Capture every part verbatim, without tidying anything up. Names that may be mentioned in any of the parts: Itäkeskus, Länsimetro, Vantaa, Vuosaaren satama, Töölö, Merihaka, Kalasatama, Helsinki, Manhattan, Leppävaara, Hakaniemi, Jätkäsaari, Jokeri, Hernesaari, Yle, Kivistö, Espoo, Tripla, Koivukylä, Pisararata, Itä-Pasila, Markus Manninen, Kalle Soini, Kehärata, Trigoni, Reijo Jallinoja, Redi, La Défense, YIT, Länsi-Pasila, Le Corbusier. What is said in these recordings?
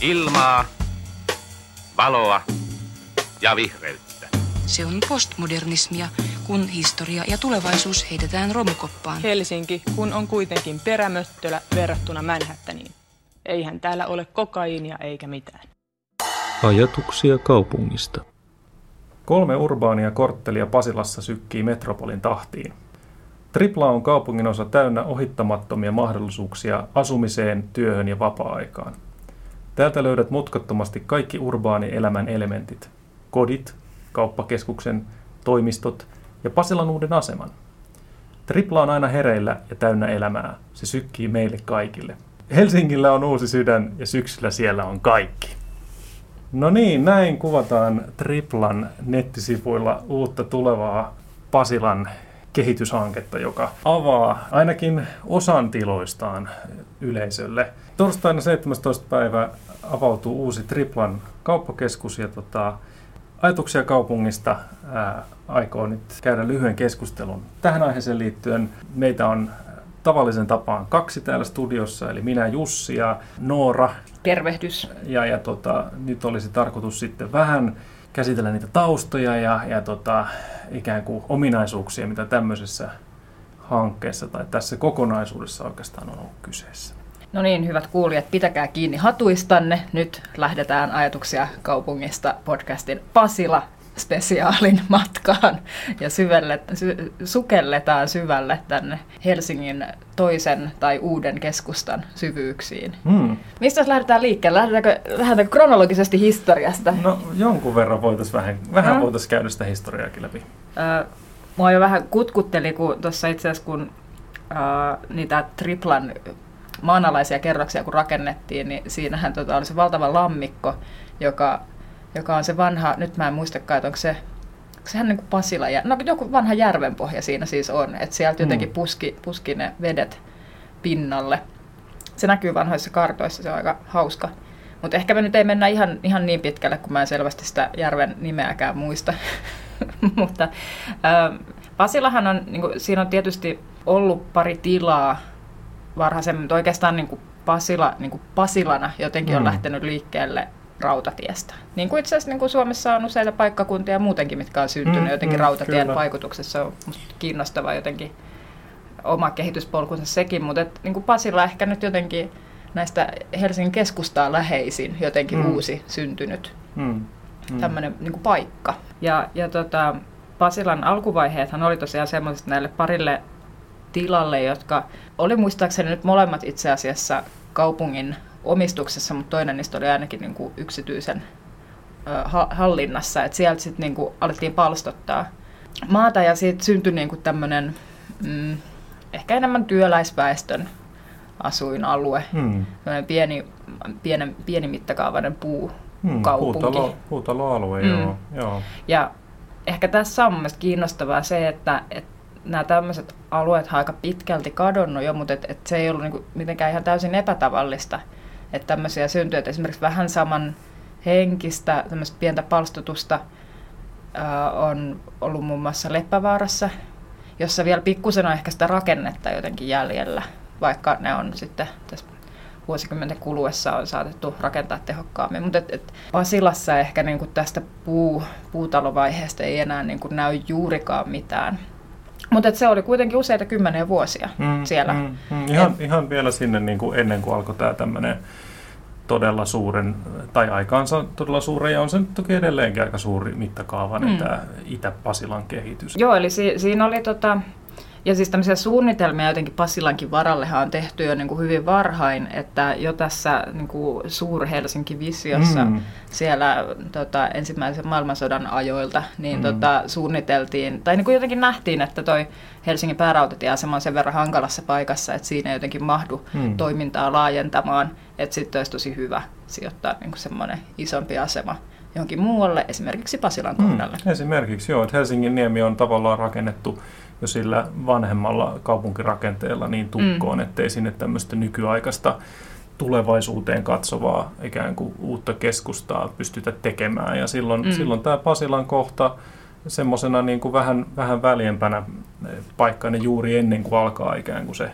Ilmaa, valoa ja vihreyttä. Se on postmodernismia, kun historia ja tulevaisuus heitetään romukoppaan. Helsinki, kun on kuitenkin perämöttölä verrattuna Manhattaniin. Eihän täällä ole kokaiinia eikä mitään. Ajatuksia kaupungista. Kolme urbaania korttelia Pasilassa sykkii metropolin tahtiin. Tripla on kaupunginosa täynnä ohittamattomia mahdollisuuksia asumiseen, työhön ja vapaa-aikaan. Täältä löydät mutkattomasti kaikki urbaani elämän elementit. Kodit, kauppakeskuksen, toimistot ja Pasilan uuden aseman. Tripla on aina hereillä ja täynnä elämää. Se sykkii meille kaikille. Helsingillä on uusi sydän ja syksyllä siellä on kaikki. No niin, näin kuvataan Triplan nettisivuilla uutta tulevaa Pasilan kehityshanketta, joka avaa ainakin osan tiloistaan yleisölle. Torstaina seitsemästoista päivä avautuu uusi Triplan kauppakeskus ja tota, ajatuksia kaupungista ää, aikoo nyt käydä lyhyen keskustelun. Tähän aiheeseen liittyen meitä on tavallisen tapaan kaksi täällä studiossa, eli minä Jussi ja Noora. Tervehdys. Ja, ja tota, nyt olisi tarkoitus sitten vähän käsitellä niitä taustoja ja, ja tota, ikään kuin ominaisuuksia, mitä tämmöisessä hankkeessa tai tässä kokonaisuudessa oikeastaan on ollut kyseessä. No niin, hyvät kuulijat, pitäkää kiinni hatuistanne. Nyt lähdetään Ajatuksia kaupungista podcastin Pasila-spesiaalin matkaan ja syvellet, sy, sukelletaan syvälle tänne Helsingin toisen tai uuden keskustan syvyyksiin. Hmm. Mistä lähdetään liikkeelle? Lähdetäänkö, lähdetäänkö kronologisesti historiasta? No jonkun verran voitaisiin vähän, vähän no. voitaisiin käydä sitä historiaakin läpi. Äh, mua jo vähän kutkutteli, kun tuossa itse asiassa kun äh, niitä Triplan maanalaisia kerroksia kun rakennettiin, niin siinähän tota, oli se valtava lammikko, joka, joka on se vanha, nyt mä en muistakaan, että onko se, onko sehän niin kuin Pasila, no joku vanha järvenpohja siinä siis on, että sieltä jotenkin puski, puski ne vedet pinnalle. Se näkyy vanhoissa kartoissa, se on aika hauska. Mutta ehkä me nyt ei mennä ihan, ihan niin pitkälle, kun mä en selvästi sitä järven nimeäkään muista. Mutta ähm, Pasilahan on, niin kuin, siinä on tietysti ollut pari tilaa, varhaisemmin, mutta oikeastaan niin kuin Pasila, niin kuin Pasilana jotenkin mm. on lähtenyt liikkeelle rautatiestä. Niin kuin itse asiassa niin kuin Suomessa on useita paikkakuntia muutenkin, mitkä on syntynyt mm, jotenkin mm, rautatien kyllä. vaikutuksessa. On musta kiinnostavaa jotenkin oma kehityspolkunsa sekin, mutta et, niin kuin Pasila ehkä nyt jotenkin näistä Helsingin keskustaa läheisin jotenkin mm. uusi syntynyt mm. Mm. tämmöinen niin kuin paikka. Ja, ja tota, Pasilan alkuvaiheethan oli tosiaan semmoiset näille parille tilalle, jotka oli muistaakseni nyt molemmat itse asiassa kaupungin omistuksessa, mutta toinen niistä oli ainakin niin kuin yksityisen ö, hallinnassa. Et sieltä sitten niin kuin alettiin palstottaa maata ja siitä syntyi niin kuin tämmöinen mm, ehkä enemmän työläisväestön asuinalue, hmm. pieni, pienen, pieni mittakaavainen puukaupunki. Hmm, puutalo, puutaloalue, mm. joo, joo. Ja ehkä tässä on mielestäni kiinnostavaa se, että et nämä tämmöiset alueet on aika pitkälti kadonnut jo, mutta et, et se ei ollut niinku mitenkään ihan täysin epätavallista, että tämmöisiä syntyy. Et esimerkiksi vähän saman henkistä, tämmöistä pientä palstotusta ää, on ollut muun muassa Leppävaarassa, jossa vielä pikkusen on ehkä sitä rakennetta jotenkin jäljellä, vaikka ne on sitten tässä vuosikymmenten kuluessa on saatettu rakentaa tehokkaammin. Mutta et, et Pasilassa ehkä niinku tästä puu, puutalovaiheesta ei enää niinku näy juurikaan mitään. Mutta se oli kuitenkin useita kymmeniä vuosia mm, siellä. Mm, mm. Ihan, en... ihan vielä sinne niin kuin ennen kuin alkoi tämä tämmöinen todella suuren, tai aikaansa todella suuren, ja on se nyt toki edelleenkin aika suuri mittakaavainen mm. tämä Itä-Pasilan kehitys. Joo, eli si- siinä oli, tota... ja siis tämmöisiä suunnitelmia jotenkin Pasilankin varallehan on tehty jo niin kuin hyvin varhain, että jo tässä niin kuin Suur-Helsinki-visiossa mm. siellä tota, ensimmäisen maailmansodan ajoilta niin mm. tota, suunniteltiin, tai niin kuin jotenkin nähtiin, että toi Helsingin päärautatieasema on sen verran hankalassa paikassa, että siinä ei jotenkin mahdu mm. toimintaa laajentamaan, että sitten olisi tosi hyvä sijoittaa niin kuin semmoinen isompi asema johonkin muualle, esimerkiksi Pasilan kohdalle. Mm. Esimerkiksi joo, että Helsingin niemi on tavallaan rakennettu jo sillä vanhemmalla kaupunkirakenteella niin tukkoon, mm. ettei sinne tämmöistä nykyaikaista tulevaisuuteen katsovaa ikään kuin uutta keskustaa pystytä tekemään. Ja silloin, mm. silloin tämä Pasilan kohta semmoisena niin kuin vähän, vähän väljempänä paikkana juuri ennen kuin alkaa ikään kuin se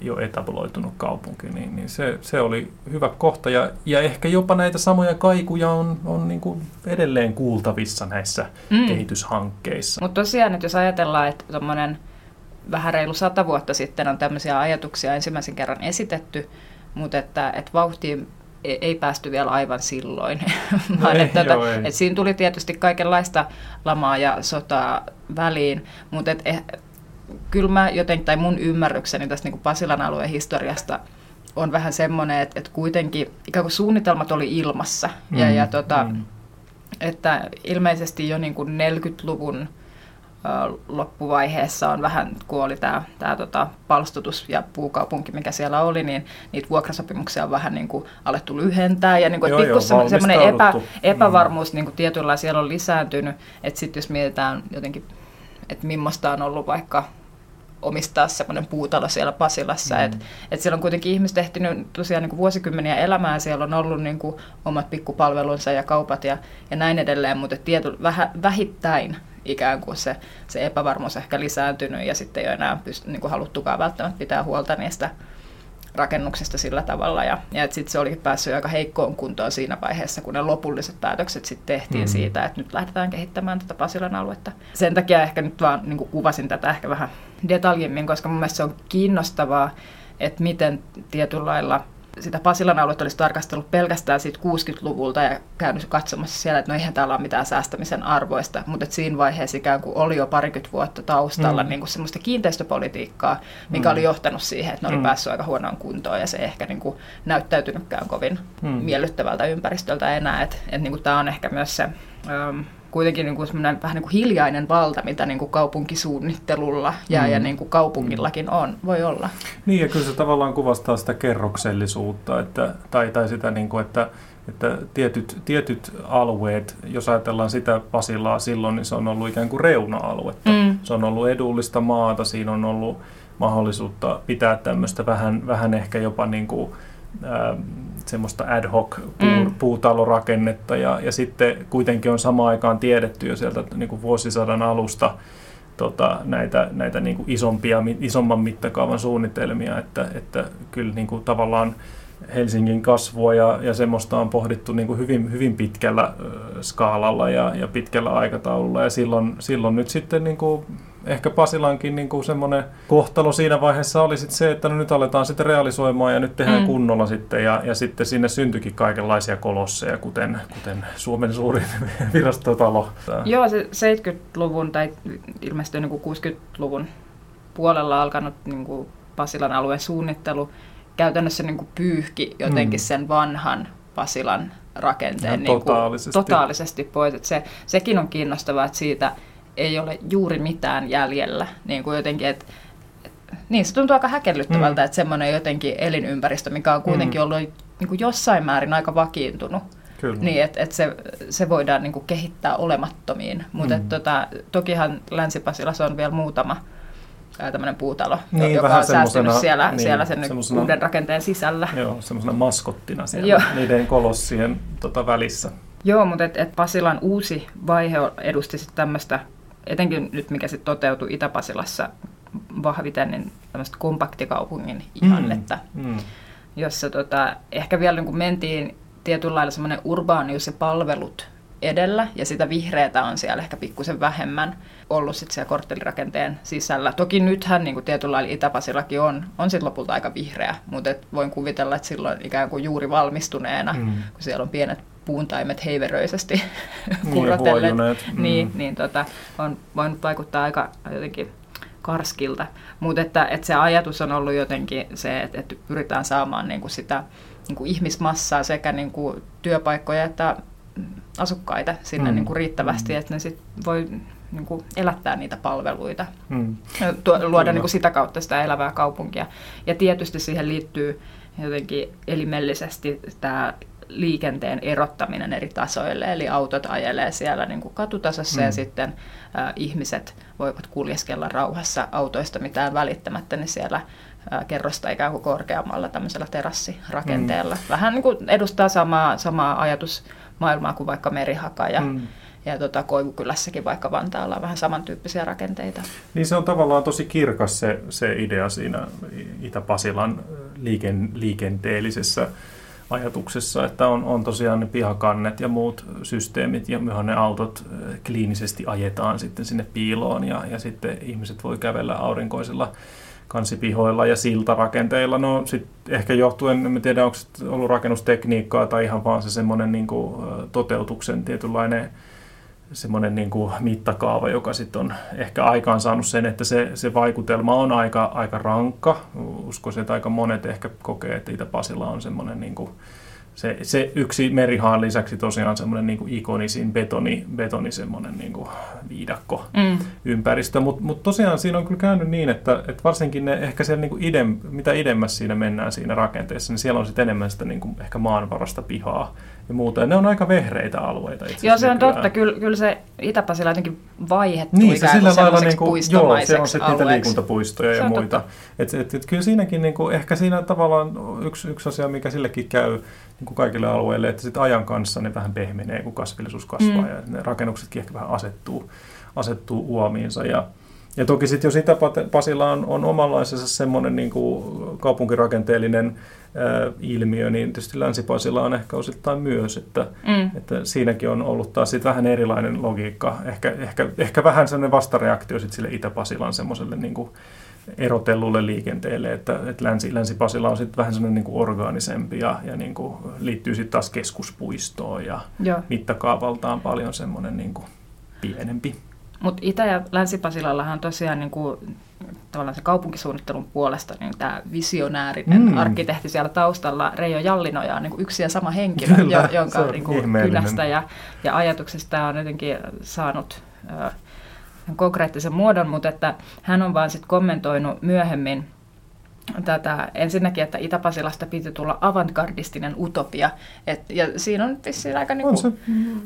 jo etabloitunut kaupunki, niin, niin se, se oli hyvä kohta. Ja, ja ehkä jopa näitä samoja kaikuja on, on niin kuin edelleen kuultavissa näissä mm. kehityshankkeissa. Mutta tosiaan, että jos ajatellaan, että tuommoinen vähän reilu sata vuotta sitten on tämmöisiä ajatuksia ensimmäisen kerran esitetty, mutta että, että vauhtiin ei päästy vielä aivan silloin, no vaan ei, että, joo, että, että siinä tuli tietysti kaikenlaista lamaa ja sotaa väliin, mutta että kyllä mä jotenkin, tai mun ymmärrykseni tästä niin kuin Pasilan alueen historiasta on vähän semmoinen, että, että kuitenkin ikään kuin suunnitelmat oli ilmassa. Mm, ja, ja tota, mm. että ilmeisesti jo niin kuin neljänkymmenluvun loppuvaiheessa on vähän, kun oli tämä, tämä tota, palstotus ja puukaupunki, mikä siellä oli, niin niitä vuokrasopimuksia on vähän niin kuin alettu lyhentää, ja niin kuin, joo, pikku joo, semmoinen epä, epävarmuus mm. niin kuin tietyllä siellä on lisääntynyt, että sitten jos mietitään jotenkin, että millaista on ollut vaikka omistaa semmoinen puutalo siellä Pasilassa, mm. että et siellä on kuitenkin ihmiset ehtinyt tosiaan niin kuin vuosikymmeniä elämää, siellä on ollut niin kuin omat pikkupalvelunsa ja kaupat ja, ja näin edelleen, mutta tiety, vähä, vähittäin ikään kuin se, se epävarmuus ehkä lisääntynyt ja sitten ei ole enää pyst- niin kuin haluttukaan välttämättä pitää huolta niistä rakennuksista sillä tavalla. Ja, ja sitten se olikin päässyt aika heikkoon kuntoon siinä vaiheessa, kun ne lopulliset päätökset sitten tehtiin mm-hmm. siitä, että nyt lähdetään kehittämään tätä Pasilan aluetta. Sen takia ehkä nyt vaan niin kuin kuvasin tätä ehkä vähän detaljimmin, koska mun mielestä se on kiinnostavaa, että miten tietyllä lailla sitä Pasilan aluetta olisi tarkastellut pelkästään siitä kuusikymmentäluvulta ja käynyt katsomassa siellä, että no eihän täällä ole mitään säästämisen arvoista, mutta siinä vaiheessa ikään kuin oli jo parikymmentä vuotta taustalla mm. niin kuin semmoista kiinteistöpolitiikkaa, mikä mm. oli johtanut siihen, että ne oli mm. päässyt aika huonoon kuntoon ja se ei ehkä niin kuin näyttäytynytkään kovin mm. miellyttävältä ympäristöltä enää. Et, et niin kuin tämä on ehkä myös se um, kuitenkin niin kuin semmoinen vähän niin kuin hiljainen valta, mitä niin kuin kaupunkisuunnittelulla ja, mm. ja niin kuin kaupungillakin on, voi olla. Niin, ja kyllä se tavallaan kuvastaa sitä kerroksellisuutta, että, tai, tai sitä, niin kuin, että, että tietyt, tietyt alueet, jos ajatellaan sitä Pasilaa silloin, niin se on ollut ikään kuin reuna-aluetta. Mm. Se on ollut edullista maata, siinä on ollut mahdollisuutta pitää tämmöistä vähän, vähän ehkä jopa niin kuin Äh, semmoista ad hoc puu, puutalorakennetta ja, ja sitten kuitenkin on samaan aikaan tiedetty jo sieltä niin kuin vuosisadan alusta tota, näitä, näitä niin kuin isompia, isomman mittakaavan suunnitelmia, että, että kyllä niin kuin tavallaan Helsingin kasvua ja, ja semmoista on pohdittu niin kuin hyvin, hyvin pitkällä äh, skaalalla ja, ja pitkällä aikataululla ja silloin, silloin nyt sitten niin kuin ehkä Pasilankin niin kuin semmoinen kohtalo siinä vaiheessa oli sit se, että no nyt aletaan sitten realisoimaan ja nyt tehdään mm. kunnolla sitten. Ja, ja sitten sinne syntyikin kaikenlaisia kolosseja, kuten, kuten Suomen suurin virastotalo. Joo, se seitsemänkymmentäluvun tai ilmeisesti niin kuin kuusikymmentäluvun puolella alkanut niin kuin Pasilan alueen suunnittelu käytännössä niin kuin pyyhki jotenkin mm. sen vanhan Pasilan rakenteen niin kuin totaalisesti pois. Et se, sekin on kiinnostavaa, että siitä ei ole juuri mitään jäljellä, niin kuin jotenkin, että et, niin se tuntuu aika häkellyttävältä, mm. että semmoinen jotenkin elinympäristö, mikä on kuitenkin mm. ollut niin kuin jossain määrin aika vakiintunut, kyllä. Niin että et se, se voidaan niin kuin kehittää olemattomiin, mutta mm. tota, tokihan Länsi-Pasilassa on vielä muutama tämmöinen puutalo, niin, joka on säästynyt siellä, niin, siellä sen uuden rakenteen sisällä. Joo, semmoisena maskottina siellä joo. niiden kolossien tota, välissä. Joo, mutta et, et Pasilan uusi vaihe edusti sitten tämmöistä, etenkin nyt mikä sitten toteutui Itä-Pasilassa vahviten, niin tämmöistä kompaktikaupungin ihannetta, mm, mm. jossa tota, ehkä vielä niin kun mentiin tietyllä lailla semmoinen urbaanius ja palvelut edellä, ja sitä vihreätä on siellä ehkä pikkusen vähemmän ollut sitten siellä korttelirakenteen sisällä. Toki nythän niin kun tietyllä lailla Itä-Pasilakin on, on sitten lopulta aika vihreä, mutta et voin kuvitella, että silloin ikään kuin juuri valmistuneena, mm. kun siellä on pienet puuntaimet heiveröisesti kurotelleet, niin, niin, mm. niin tota, on voinut vaikuttaa aika jotenkin karskilta. Mutta että, että se ajatus on ollut jotenkin se, että, että pyritään saamaan niinku sitä niinku ihmismassaa sekä niinku työpaikkoja että asukkaita sinne mm. niinku riittävästi, että ne sit voi niinku elättää niitä palveluita, mm. Tuo, luoda niinku sitä kautta sitä elävää kaupunkia. Ja tietysti siihen liittyy jotenkin elimellisesti tämä liikenteen erottaminen eri tasoille, eli autot ajelee siellä niin kuin katutasossa mm. ja sitten ä, ihmiset voivat kuljeskella rauhassa autoista mitään välittämättä, niin siellä ä, kerrosta ikään kuin korkeammalla tämmöisellä terassirakenteella. Mm. Vähän niin kuin edustaa samaa, samaa ajatusmaailmaa kuin vaikka merihaka ja, mm. ja tota, Koivukylässäkin vaikka Vantaalla on vähän samantyyppisiä rakenteita. Niin se on tavallaan tosi kirkas se, se idea siinä Itä-Pasilan liiken, liikenteellisessä ajatuksessa, että on, on tosiaan ne pihakannet ja muut systeemit, ja myöhän ne autot kliinisesti ajetaan sitten sinne piiloon, ja, ja sitten ihmiset voi kävellä aurinkoisilla kansipihoilla ja siltarakenteilla. No sitten ehkä johtuen, en tiedä, onko ollut rakennustekniikkaa tai ihan vaan se semmoinen niin kuin toteutuksen tietynlainen semmoinen niin kuin mittakaava, joka sitten on ehkä aikaan saanut sen, että se, se vaikutelma on aika, aika rankka. Uskoisin, että aika monet ehkä kokee, että Itä-Pasila on semmoinen, niin kuin, se, se yksi merihaan lisäksi tosiaan semmoinen niin kuin ikonisin betoni, betoni semmoinen niin kuin viidakko mm. ympäristö. Mutta mut tosiaan siinä on kyllä käynyt niin, että, että varsinkin ne ehkä siellä niin kuin idem, mitä idemmässä siinä mennään siinä rakenteessa, niin siellä on sitten enemmän sitä niin kuin ehkä maanvarasta pihaa. Ja muuta. Ja ne on aika vehreitä alueita itse. Joo, se on totta. Kyllä, kyllä se Itä-Pasila jotenkin vaihettui niin, ikään kuin se sellaiseksi niinku, puistomaiseksi joo, se on sitten niitä liikuntapuistoja se ja muita. Et, et, et, kyllä siinäkin niinku, ehkä siinä tavallaan yksi, yksi asia, mikä sillekin käy niinku kaikille alueille, että sit ajan kanssa ne vähän pehmenee, kun kasvillisuus kasvaa mm. ja ne rakennuksetkin ehkä vähän asettuu, asettuu uomiinsa. Ja, ja toki sitten jos Itä-Pasila on, on omanlaisensa semmoinen niinku kaupunkirakenteellinen ilmiö, niin tietysti Länsi-Pasila on ehkä osittain myös, että, mm. että siinäkin on ollut taas sit vähän erilainen logiikka, ehkä, ehkä, ehkä vähän sellainen vastareaktio sit sille Itä-Pasilan semmoiselle niin kuin erotellulle liikenteelle, että, että Länsi, Länsi-Pasila on sitten vähän sellainen niin kuin orgaanisempi ja, ja niin kuin liittyy sitten taas keskuspuistoon ja Joo. mittakaavaltaan paljon semmoinen niin kuin pienempi. Mutta Itä- ja Länsi-Pasilallahan on tosiaan niin kuin tavallaan se kaupunkisuunnittelun puolesta niin tämä visionäärinen mm. arkkitehti siellä taustalla, Reijo Jallinoja, on niin yksi ja sama henkilö, Kyllä, jo, jonka niin kylästä ja, ja ajatuksesta on jotenkin saanut ö, konkreettisen muodon, mutta että hän on vaan sit kommentoinut myöhemmin tätä, ensinnäkin, että Itä-Pasilasta piti tulla avantgardistinen utopia. Et, ja siinä on vissiin aika niinku, on se,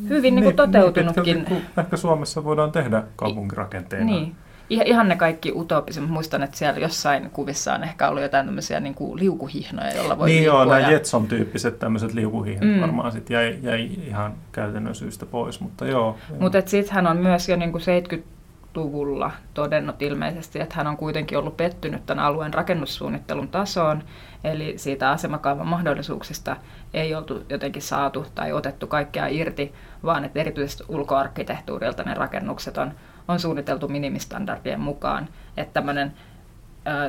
hyvin niin, niinku, toteutunutkin. Niin pitkälti, ehkä Suomessa voidaan tehdä kaupunkirakenteena. Niin. Ihan ne kaikki utopiset. Muistan, että siellä jossain kuvissa on ehkä ollut jotain tämmöisiä niin kuin liukuhihnoja, joilla voi niin liikkua. Niin joo, nämä Jetson-tyyppiset tämmöiset liukuhihnot mm. varmaan sitten jäi, jäi ihan käytännön syystä pois, mutta joo. Mutta sitten hän on myös jo niin kuin seitsemänkymmentäluvulla todennut ilmeisesti, että hän on kuitenkin ollut pettynyt tämän alueen rakennussuunnittelun tasoon, eli siitä asemakaavan mahdollisuuksista ei oltu jotenkin saatu tai otettu kaikkea irti, vaan että erityisesti ulkoarkkitehtuurilta ne rakennukset on on suunniteltu minimistandardien mukaan, että tämmöinen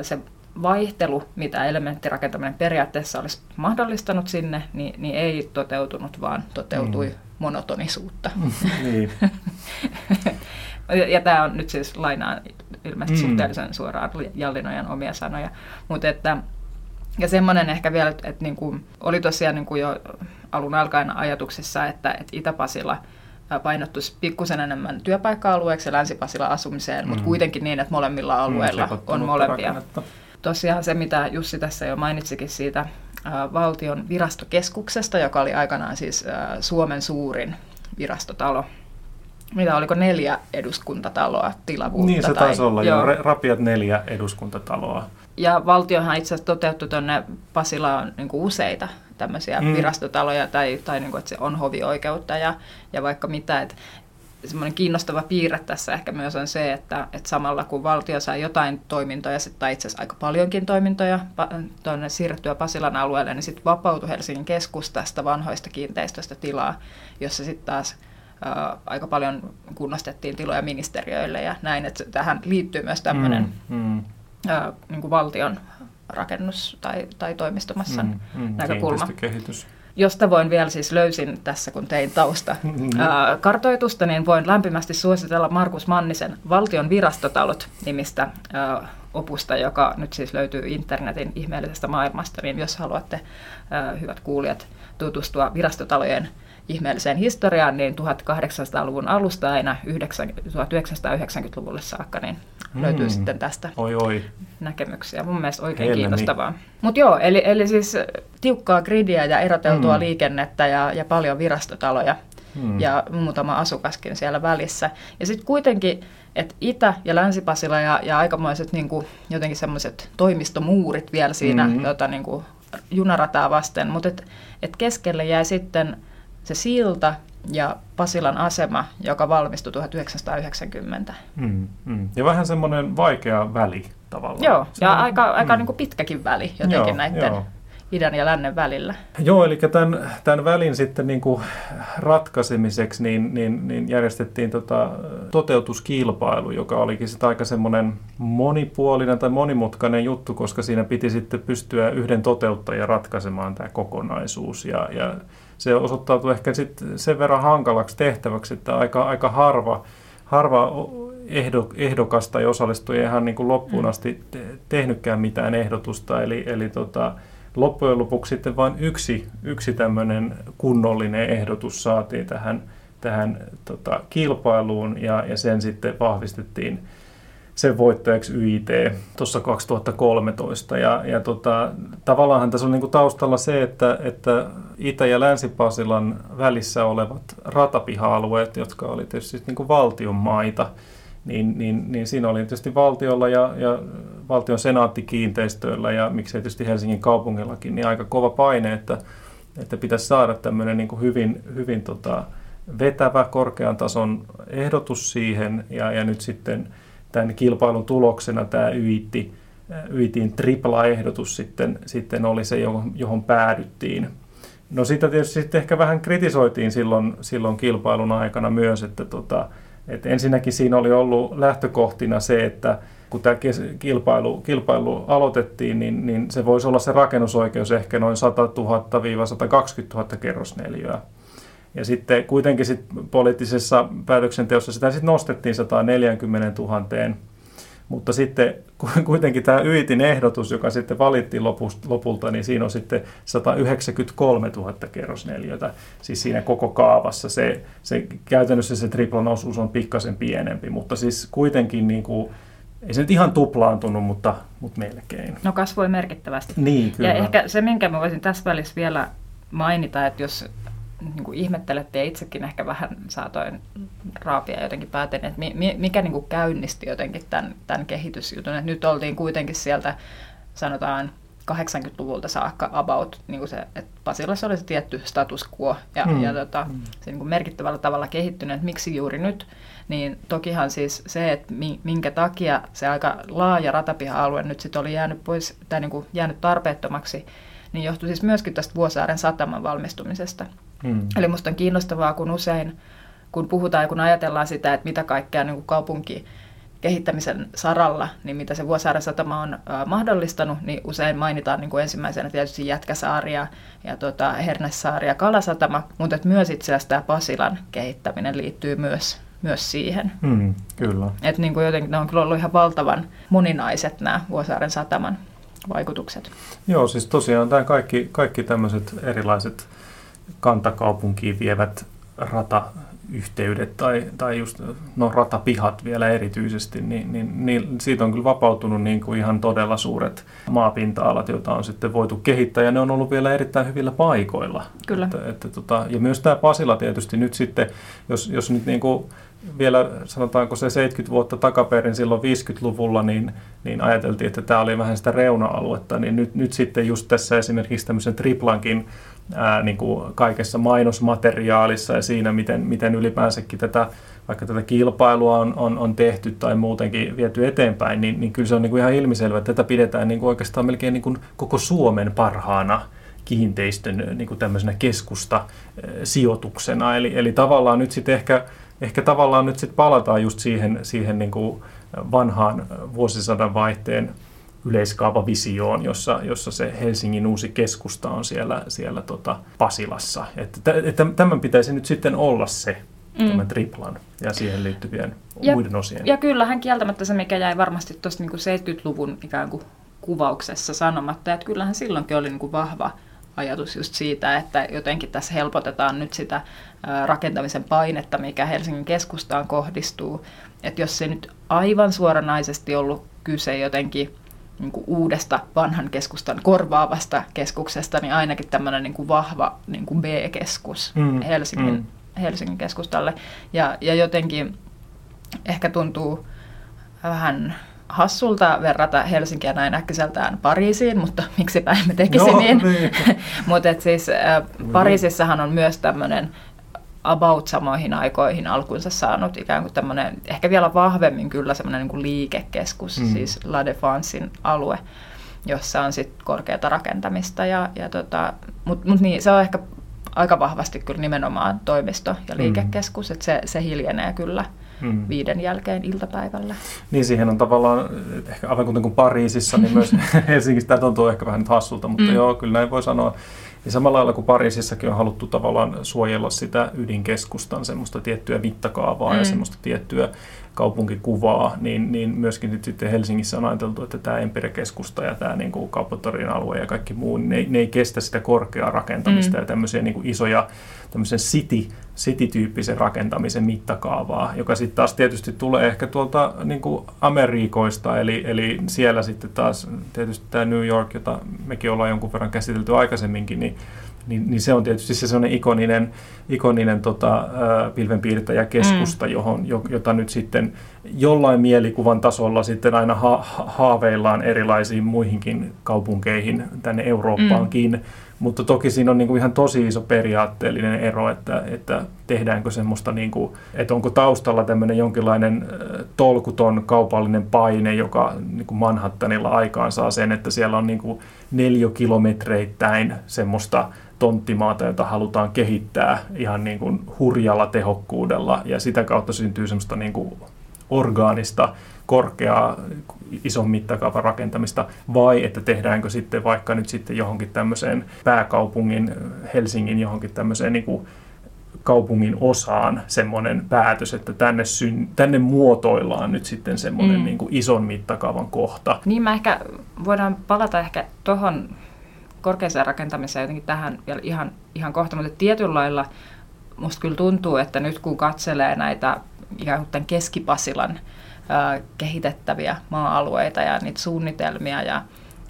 se vaihtelu, mitä elementtirakentaminen periaatteessa olisi mahdollistanut sinne, niin, niin ei toteutunut, vaan toteutui mm. monotonisuutta. niin. ja, ja tämä on nyt siis lainaan ilmeisesti mm. suhteellisen suoraan Jallinojan omia sanoja, mutta että ja semmoinen ehkä vielä, että, että niin kuin, oli tosiaan niin kuin jo alun alkaen ajatuksessa, että, että Itä-Pasila painottuisi pikkusen enemmän työpaikka-alueeksi ja Länsi-Pasila asumiseen, mm. mutta kuitenkin niin, että molemmilla alueilla mm, on molempia. Rakennetta. Tosiaan se, mitä Jussi tässä jo mainitsikin siitä ä, valtion virastokeskuksesta, joka oli aikanaan siis ä, Suomen suurin virastotalo. Mitä oliko neljä eduskuntataloa, tilavuutta? Niin se taisi tai, olla, joo. Jo, rapiat neljä eduskuntataloa. Ja valtiohan itse asiassa toteuttui tuonne Pasilaan niin kuin useita tämmöisiä mm. virastotaloja tai, tai niin kuin, että se on hovioikeutta ja, ja vaikka mitä. Että semmoinen kiinnostava piirre tässä ehkä myös on se, että, että samalla kun valtio saa jotain toimintoja, sit, tai itse asiassa aika paljonkin toimintoja tuonne siirrettyä Pasilan alueelle, niin sitten vapautui Helsingin keskustasta vanhoista kiinteistöistä tilaa, jossa sitten taas ää, aika paljon kunnostettiin tiloja ministeriöille ja näin, että tähän liittyy myös tämmöinen mm, mm. Ää, niin kuin valtion rakennus- tai, tai toimistomassan mm, mm, näkökulma, josta voin vielä siis löysin tässä, kun tein tausta mm, ää, kartoitusta, niin voin lämpimästi suositella Markus Mannisen Valtion virastotalot nimistä ää, opusta, joka nyt siis löytyy internetin ihmeellisestä maailmasta, niin jos haluatte, ää, hyvät kuulijat, tutustua virastotalojen ihmeelliseen historiaan, niin tuhatkahdeksansataaluvun alusta aina tuhatyhdeksänsataayhdeksänkymmentäluvulle saakka, niin mm. löytyy sitten tästä oi, oi. näkemyksiä. Mun mielestä oikein Heillä kiinnostavaa. Niin. Mutta joo, eli, eli siis tiukkaa gridiä ja eroteltua mm. liikennettä ja, ja paljon virastotaloja mm. ja muutama asukaskin siellä välissä. Ja sitten kuitenkin, että Itä- ja Länsi-Pasila ja, ja aikamoiset niinku, jotenkin semmoiset toimistomuurit vielä siinä mm. jota, niinku, junarataa vasten, mutta et, et keskelle jäi sitten se silta ja Pasilan asema, joka valmistui tuhatyhdeksänsataayhdeksänkymmentä. Mm, mm. Ja vähän semmoinen vaikea väli tavallaan. Joo, ja on, aika, aika mm. niin kuin pitkäkin väli jotenkin joo, näiden joo. idän ja lännen välillä. Joo, eli tämän, tämän välin sitten niin kuin ratkaisemiseksi niin, niin, niin järjestettiin tota toteutuskilpailu, joka olikin sitten aika semmoinen monipuolinen tai monimutkainen juttu, koska siinä piti sitten pystyä yhden toteuttajan ratkaisemaan tämä kokonaisuus ja, ja se osoittautui ehkä sitten sen verran hankalaksi tehtäväksi, että aika, aika harva, harva ehdokas tai osallistuja ei ihan niin kuin loppuun asti tehnytkään mitään ehdotusta. Eli, eli tota, loppujen lopuksi sitten vain yksi, yksi tämmöinen kunnollinen ehdotus saatiin tähän, tähän tota, kilpailuun ja, ja sen sitten vahvistettiin sen voittajaksi Y I T tuossa kaksituhattakolmetoista. Ja, ja tota, tavallaan tässä on niinku taustalla se, että, että Itä- ja Länsi-Pasilan välissä olevat ratapiha-alueet, jotka oli tietysti niinku valtion maita, niin, niin, niin siinä oli tietysti valtiolla ja, ja valtion senaattikiinteistöillä ja miksei tietysti Helsingin kaupungillakin, niin aika kova paine, että, että pitäisi saada tämmöinen niinku hyvin, hyvin tota vetävä korkean tason ehdotus siihen ja, ja nyt sitten tämän kilpailun tuloksena tämä Y I T, Y I T:n Tripla-ehdotus sitten, sitten oli se, johon, johon päädyttiin. No sitä tietysti sitten ehkä vähän kritisoitiin silloin, silloin kilpailun aikana myös, että, tota, että ensinnäkin siinä oli ollut lähtökohtina se, että kun tämä kilpailu, kilpailu aloitettiin, niin, niin se voisi olla se rakennusoikeus ehkä noin sata tuhatta - sata kaksikymmentä tuhatta kerrosneliöä. Ja sitten kuitenkin sit poliittisessa päätöksenteossa sitä sit nostettiin sataanneljäänkymmeneen tuhanteen, mutta sitten kuitenkin tämä Y I T:n ehdotus, joka sitten valittiin lopulta, niin siinä on sitten sata yhdeksänkymmentäkolme tuhatta kerrosneliötä, siis siinä koko kaavassa. Se, se, käytännössä se triplan osuus on pikkasen pienempi, mutta siis kuitenkin niin kuin, ei se nyt ihan tuplaantunut, mutta, mutta melkein. No kasvoi merkittävästi. Niin, kyllä. Ja ehkä se, minkä mä voisin tässä välissä vielä mainita, että jos niin kuin ihmettelette ja itsekin ehkä vähän saatoin raapia jotenkin päätän, että mikä niin kuin käynnisti jotenkin tämän, tämän kehitysjutun. Että nyt oltiin kuitenkin sieltä sanotaan kahdeksankymmentäluvulta saakka about, niin kuin se, että Pasilassa oli se tietty status quo ja, hmm. ja tota, se niin kuin merkittävällä tavalla kehittynyt, että miksi juuri nyt. Niin tokihan siis se, että minkä takia se aika laaja ratapiha-alue nyt sit oli jäänyt pois tai niin kuin jäänyt tarpeettomaksi, niin johtui siis myöskin tästä Vuosaaren sataman valmistumisesta. Hmm. Eli musta on kiinnostavaa, kun usein kun puhutaan ja kun ajatellaan sitä, että mitä kaikkea niin kuin kaupunki kehittämisen saralla, niin mitä se Vuosaaren satama on äh, mahdollistanut, niin usein mainitaan niin kuin ensimmäisenä tietysti Jätkäsaari ja, ja tota, Hernesaari ja Kalasatama, mutta että myös itse asiassa tämä Pasilan kehittäminen liittyy myös, myös siihen. Hmm, kyllä. Että niin kuin jotenkin ne on kyllä ollut ihan valtavan moninaiset nämä Vuosaaren sataman vaikutukset. Joo, siis tosiaan tämä kaikki, kaikki tämmöiset erilaiset kantakaupunkiin vievät ratayhteydet tai, tai just no, ratapihat vielä erityisesti, niin, niin, niin siitä on kyllä vapautunut niin kuin ihan todella suuret maapinta-alat, joita on sitten voitu kehittää, ja ne on ollut vielä erittäin hyvillä paikoilla. Kyllä. Että, että, tota, ja myös tämä Pasila tietysti nyt sitten, jos, jos nyt niin kuin vielä sanotaanko se seitsemänkymmentä vuotta takaperin silloin viisikymmentäluvulla, niin, niin ajateltiin, että tämä oli vähän sitä reuna-aluetta, niin nyt, nyt sitten just tässä esimerkiksi tämmöisen triplankin Ää, niin kuin kaikessa mainosmateriaalissa ja siinä, miten, miten ylipäänsäkin tätä, vaikka tätä kilpailua on, on, on tehty tai muutenkin viety eteenpäin, niin, niin kyllä se on niin kuin ihan ilmiselvä, että tätä pidetään niin kuin oikeastaan melkein niin kuin koko Suomen parhaana kiinteistön niin kuin tämmöisenä keskusta ää, sijoituksena. Eli, eli tavallaan nyt sitten ehkä, ehkä tavallaan nyt sit palataan just siihen, siihen niin kuin vanhaan vuosisadan vaihteen yleiskaavavisioon, jossa, jossa se Helsingin uusi keskusta on siellä, siellä tota Pasilassa. Että, että tämän pitäisi nyt sitten olla se, mm. tämän triplan ja siihen liittyvien ja, muiden osien. Ja kyllähän kieltämättä se, mikä jäi varmasti tuosta niinku seitsemänkymmentäluvun ikään kuin kuvauksessa sanomatta, että kyllähän silloinkin oli niinku vahva ajatus just siitä, että jotenkin tässä helpotetaan nyt sitä rakentamisen painetta, mikä Helsingin keskustaan kohdistuu. Että jos se nyt aivan suoranaisesti ollut kyse jotenkin niin kuin uudesta vanhan keskustan korvaavasta keskuksesta, niin ainakin tämmöinen niin kuin vahva niin kuin B-keskus mm, Helsingin, mm. Helsingin keskustalle. Ja, ja jotenkin ehkä tuntuu vähän hassulta verrata Helsinkiä näin äkkiseltään Pariisiin, mutta miksipä emme tekisi no, niin. niin. Mutta siis ä, Pariisissahan on myös tämmöinen about samoihin aikoihin alkuunsa saanut ikään kuin tämmöinen, ehkä vielä vahvemmin kyllä semmoinen niin kuin liikekeskus, mm. siis La Défensen alue, jossa on sitten korkeata rakentamista. Ja, ja tota, Mutta mut niin, se on ehkä aika vahvasti kyllä nimenomaan toimisto- ja liikekeskus, mm. että se, se hiljenee kyllä mm. viiden jälkeen iltapäivällä. Niin siihen on tavallaan, ehkä aivan kuten kuin Pariisissa, niin myös Helsingissä tämä tuntuu ehkä vähän nyt hassulta, mutta mm. joo, kyllä näin voi sanoa. Ja samalla lailla kuin Pariisissakin on haluttu tavallaan suojella sitä ydinkeskustan semmoista tiettyä mittakaavaa mm. ja semmoista tiettyä kaupunkikuvaa, niin, niin myöskin nyt sitten Helsingissä on ajateltu, että tämä Empire-keskusta ja tämä niin kuin Kauppatorin alue ja kaikki muu, ne, ne ei kestä sitä korkeaa rakentamista mm. ja tämmöisiä niin kuin isoja, tämmöisen city, city-tyyppisen rakentamisen mittakaavaa, joka sitten taas tietysti tulee ehkä tuolta niin kuin Amerikoista, eli, eli siellä sitten taas tietysti tämä New York, jota mekin ollaan jonkun verran käsitelty aikaisemminkin, niin Niin, niin se on tietysti se sellainen ikoninen, ikoninen tota, pilvenpiirtäjäkeskusta, mm. johon, jota nyt sitten jollain mielikuvan tasolla sitten aina ha- haaveillaan erilaisiin muihinkin kaupunkeihin tänne Eurooppaankin. Mm. Mutta toki siinä on niinku ihan tosi iso periaatteellinen ero, että, että tehdäänkö semmoista, niinku, että onko taustalla tämmöinen jonkinlainen tolkuton kaupallinen paine, joka niinku Manhattanilla aikaansaa sen, että siellä on niinku neliökilometreittäin semmoista tonttimaata, jota halutaan kehittää ihan niinku hurjalla tehokkuudella ja sitä kautta syntyy semmoista niinku orgaanista, korkeaa, ison mittakaavan rakentamista, vai että tehdäänkö sitten vaikka nyt sitten johonkin tämmöiseen pääkaupungin, Helsingin johonkin tämmöiseen niin kuin kaupungin osaan semmoinen päätös, että tänne, syn, tänne muotoillaan nyt sitten semmoinen mm. niin kuin ison mittakaavan kohta. Niin mä ehkä, voidaan palata ehkä tuohon korkeaseen rakentamiseen jotenkin tähän vielä ihan, ihan kohta, mutta tietyllä lailla musta kyllä tuntuu, että nyt kun katselee näitä ikään kuin tämän Keski-Pasilan ää, kehitettäviä maa-alueita ja niitä suunnitelmia ja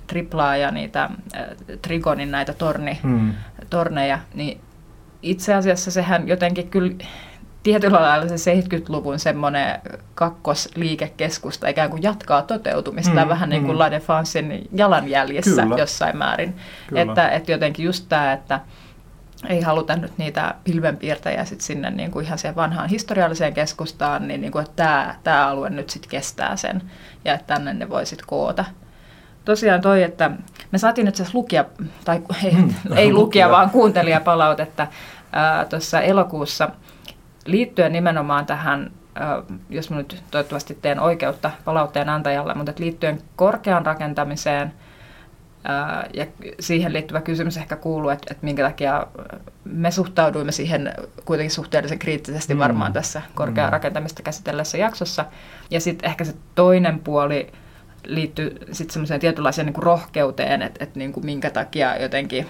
Triplaa ja niitä ää, Trigonin näitä torni, hmm. torneja, niin itse asiassa sehän jotenkin kyllä tietyllä lailla se seitsemänkymmentäluvun semmoinen kakkosliikekeskusta ikään kuin jatkaa toteutumista hmm. vähän niin kuin hmm. La Défensen jalanjäljissä kyllä. jossain määrin. Että, että jotenkin just tämä, että ei haluta nyt niitä pilvenpiirtäjiä sit sinne niin kuin ihan siihen vanhaan historialliseen keskustaan, niin, niin kuin, että tämä, tämä alue nyt sit kestää sen ja että tänne ne voi sit koota. Tosiaan toi, että me saatiin nyt siis lukija, tai ei, mm, ei lukija, vaan kuuntelijapalautetta tuossa elokuussa liittyen nimenomaan tähän, ää, jos mä nyt toivottavasti teen oikeutta palautteen antajalle, mutta liittyen korkean rakentamiseen, ja siihen liittyvä kysymys ehkä kuuluu, että, että minkä takia me suhtauduimme siihen kuitenkin suhteellisen kriittisesti varmaan mm. tässä korkeaa mm. rakentamista käsitellässä jaksossa. Ja sitten ehkä se toinen puoli liittyy sitten semmoiseen tietynlaiseen niin kuin rohkeuteen, että, että niin kuin minkä takia jotenkin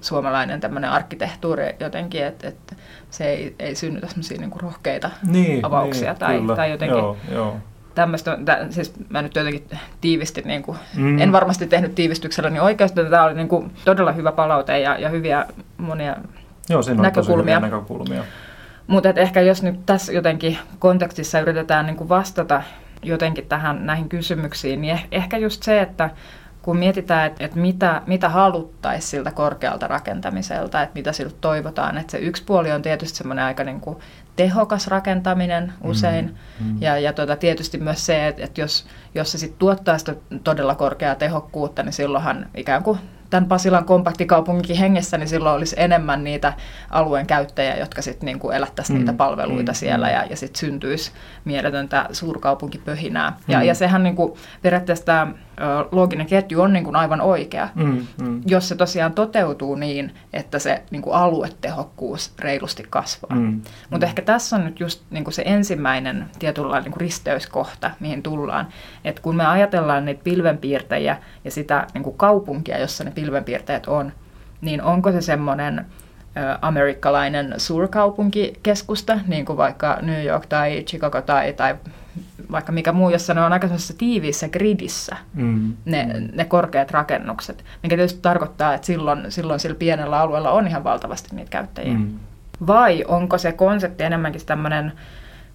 suomalainen tämmöinen arkkitehtuuri jotenkin, että, että se ei, ei synnytä semmoisia niin kuin rohkeita niin, avauksia niin, tai, tai jotenkin... Joo, joo. Tämmöistä, t- siis mä nyt jotenkin tiivistin, niin kuin, mm. en varmasti tehnyt tiivistyksellä, niin oikeastaan tämä oli niin kuin todella hyvä palaute ja, ja hyviä monia Joo, siinä näkökulmia. On tosi hyviä näkökulmia. Mutta ehkä jos nyt tässä jotenkin kontekstissa yritetään niin kuin vastata jotenkin tähän näihin kysymyksiin, niin eh- ehkä just se, että kun mietitään, että, että mitä, mitä haluttaisiin siltä korkealta rakentamiselta, että mitä siltä toivotaan, että se yksi puoli on tietysti semmoinen aika niin kuin tehokas rakentaminen usein mm, mm. ja, ja tuota, tietysti myös se, että, että jos, jos se sit tuottaa sitä todella korkeaa tehokkuutta, niin silloinhan ikään kuin tämän Pasilan kompaktikaupungin hengessä, niin silloin olisi enemmän niitä alueen käyttäjiä, jotka sitten niinku elättäisi mm, niitä palveluita mm, siellä ja, ja sitten syntyisi mieletöntä suurkaupunkipöhinää. Mm. Ja, ja sehän niinku, periaatteessa tämä looginen ketju on niinku aivan oikea, mm, mm. jos se tosiaan toteutuu niin, että se niinku aluetehokkuus reilusti kasvaa. Mm, Mutta mm. ehkä tässä on nyt just niinku se ensimmäinen tietynlainen niinku risteyskohta, mihin tullaan. Että kun me ajatellaan niitä pilvenpiirtäjiä ja sitä niinku kaupunkia, jossa ne pilvenpiirteet on, niin onko se semmoinen amerikkalainen suurkaupunkikeskusta, niin kuin vaikka New York tai Chicago tai, tai vaikka mikä muu, jossa ne on aika semmoisessa tiiviissä gridissä, mm. ne, ne korkeat rakennukset, mikä tietysti tarkoittaa, että silloin, silloin sillä pienellä alueella on ihan valtavasti niitä käyttäjiä. Mm. Vai onko se konsepti enemmänkin tämmöinen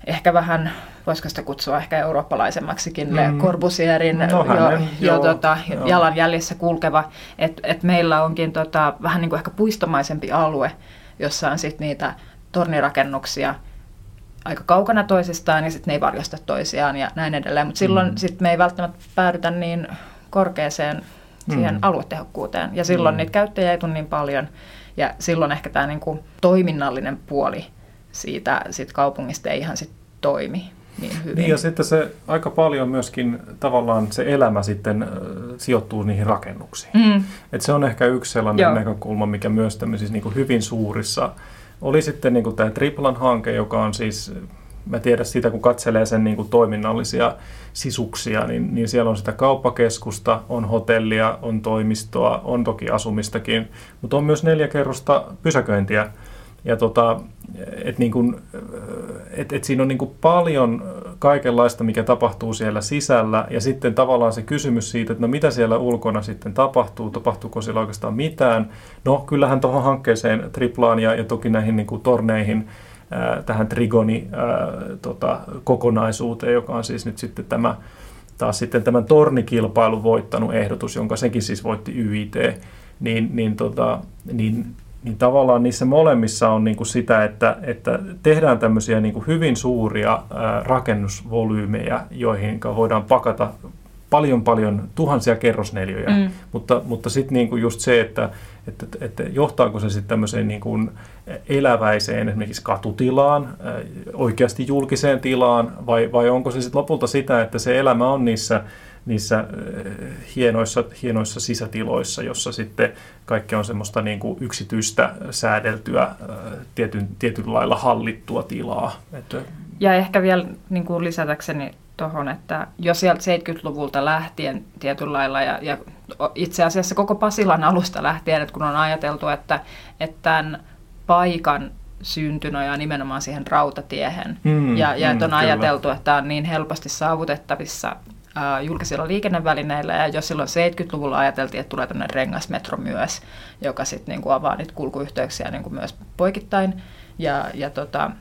ehkä vähän, voisiko sitä kutsua ehkä eurooppalaisemmaksikin, Le mm. Corbusierin no, jo, jo tota, jalanjäljessä kulkeva, että et meillä onkin tota, vähän niin kuin ehkä puistomaisempi alue, jossa on sitten niitä tornirakennuksia aika kaukana toisistaan ja sitten ne ei varjosta toisiaan ja näin edelleen. Mutta silloin mm. sit me ei välttämättä päädytä niin korkeaseen siihen mm. aluetehokkuuteen ja silloin mm. niitä käyttäjiä ei tule niin paljon ja silloin ehkä tämä niinku toiminnallinen puoli siitä sit kaupungista ei ihan sit toimi niin hyvin. Niin ja sitten se aika paljon myöskin tavallaan se elämä sitten äh, sijoittuu niihin rakennuksiin. Mm. Et se on ehkä yksi sellainen Joo. näkökulma, mikä myös tämmöisissä niin kuin hyvin suurissa oli sitten niin kuin tämä Triplan hanke, joka on siis, mä tiedän sitä, kun katselee sen niin kuin toiminnallisia sisuksia, niin, niin siellä on sitä kauppakeskusta, on hotellia, on toimistoa, on toki asumistakin, mutta on myös neljä kerrosta pysäköintiä. Ja tota, et niin kuin, et, et siinä on niin kuin paljon kaikenlaista, mikä tapahtuu siellä sisällä. Ja sitten tavallaan se kysymys siitä, että no mitä siellä ulkona sitten tapahtuu, tapahtuuko siellä oikeastaan mitään. No kyllähän tuohon hankkeeseen Triplaan ja, ja toki näihin niin kuin torneihin, ää, tähän Trigoni ää, tota, kokonaisuuteen, joka on siis nyt sitten tämä, taas sitten tämän tornikilpailun voittanut ehdotus, jonka sekin siis voitti Y I T, niin, niin, tota, niin niin tavallaan niissä molemmissa on niinku sitä, että, että tehdään tämmöisiä niinku hyvin suuria ää, rakennusvolyymeja, joihin voidaan pakata paljon paljon tuhansia kerrosneliöjä, mm. mutta, mutta sitten niinku just se, että, että, että johtaako se sitten tämmöiseen niinku eläväiseen esimerkiksi katutilaan, ää, oikeasti julkiseen tilaan, vai, vai onko se sitten lopulta sitä, että se elämä on niissä, niissä hienoissa, hienoissa sisätiloissa, jossa sitten kaikki on semmoista niin kuin yksityistä säädeltyä, tietyn, tietyllä lailla hallittua tilaa. Että ja ehkä vielä niin kuin lisätäkseni tuohon, että jo sieltä seitsemänkymmentäluvulta lähtien tietyllä lailla, ja, ja itse asiassa koko Pasilan alusta lähtien, että kun on ajateltu, että, että tämän paikan synty nojaa nimenomaan siihen rautatiehen, mm, ja, ja mm, että on kyllä. ajateltu, että tämä on niin helposti saavutettavissa julkisilla liikennevälineillä, ja jos silloin seitsemänkymmentäluvulla ajateltiin, että tulee tämmöinen rengasmetro myös, joka sitten niinku avaa niitä kulkuyhteyksiä niinku myös poikittain, ja, ja, tota,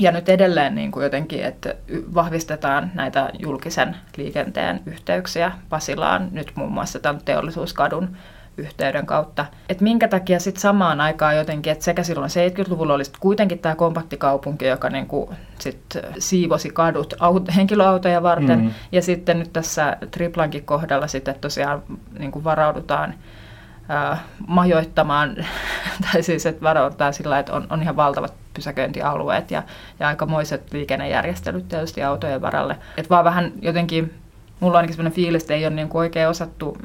ja nyt edelleen niinku jotenkin, että vahvistetaan näitä julkisen liikenteen yhteyksiä Pasilaan, nyt muun muassa tämän Teollisuuskadun yhteyden kautta. Et minkä takia sitten samaan aikaan jotenkin, että sekä silloin seitsemänkymmentäluvulla oli kuitenkin tämä kompaktikaupunki, joka niinku sit siivosi kadut auto, henkilöautoja varten, mm-hmm. ja sitten nyt tässä Triplankin kohdalla sitten tosiaan niinku varaudutaan äh, majoittamaan, tai siis että varaudutaan sillä, että on, on ihan valtavat pysäköintialueet ja, ja aikamoiset liikennejärjestelyt tietysti autojen varalle. Et vaan vähän jotenkin, mulla on ainakin sellainen fiilis, että ei ole niinku oikein osattu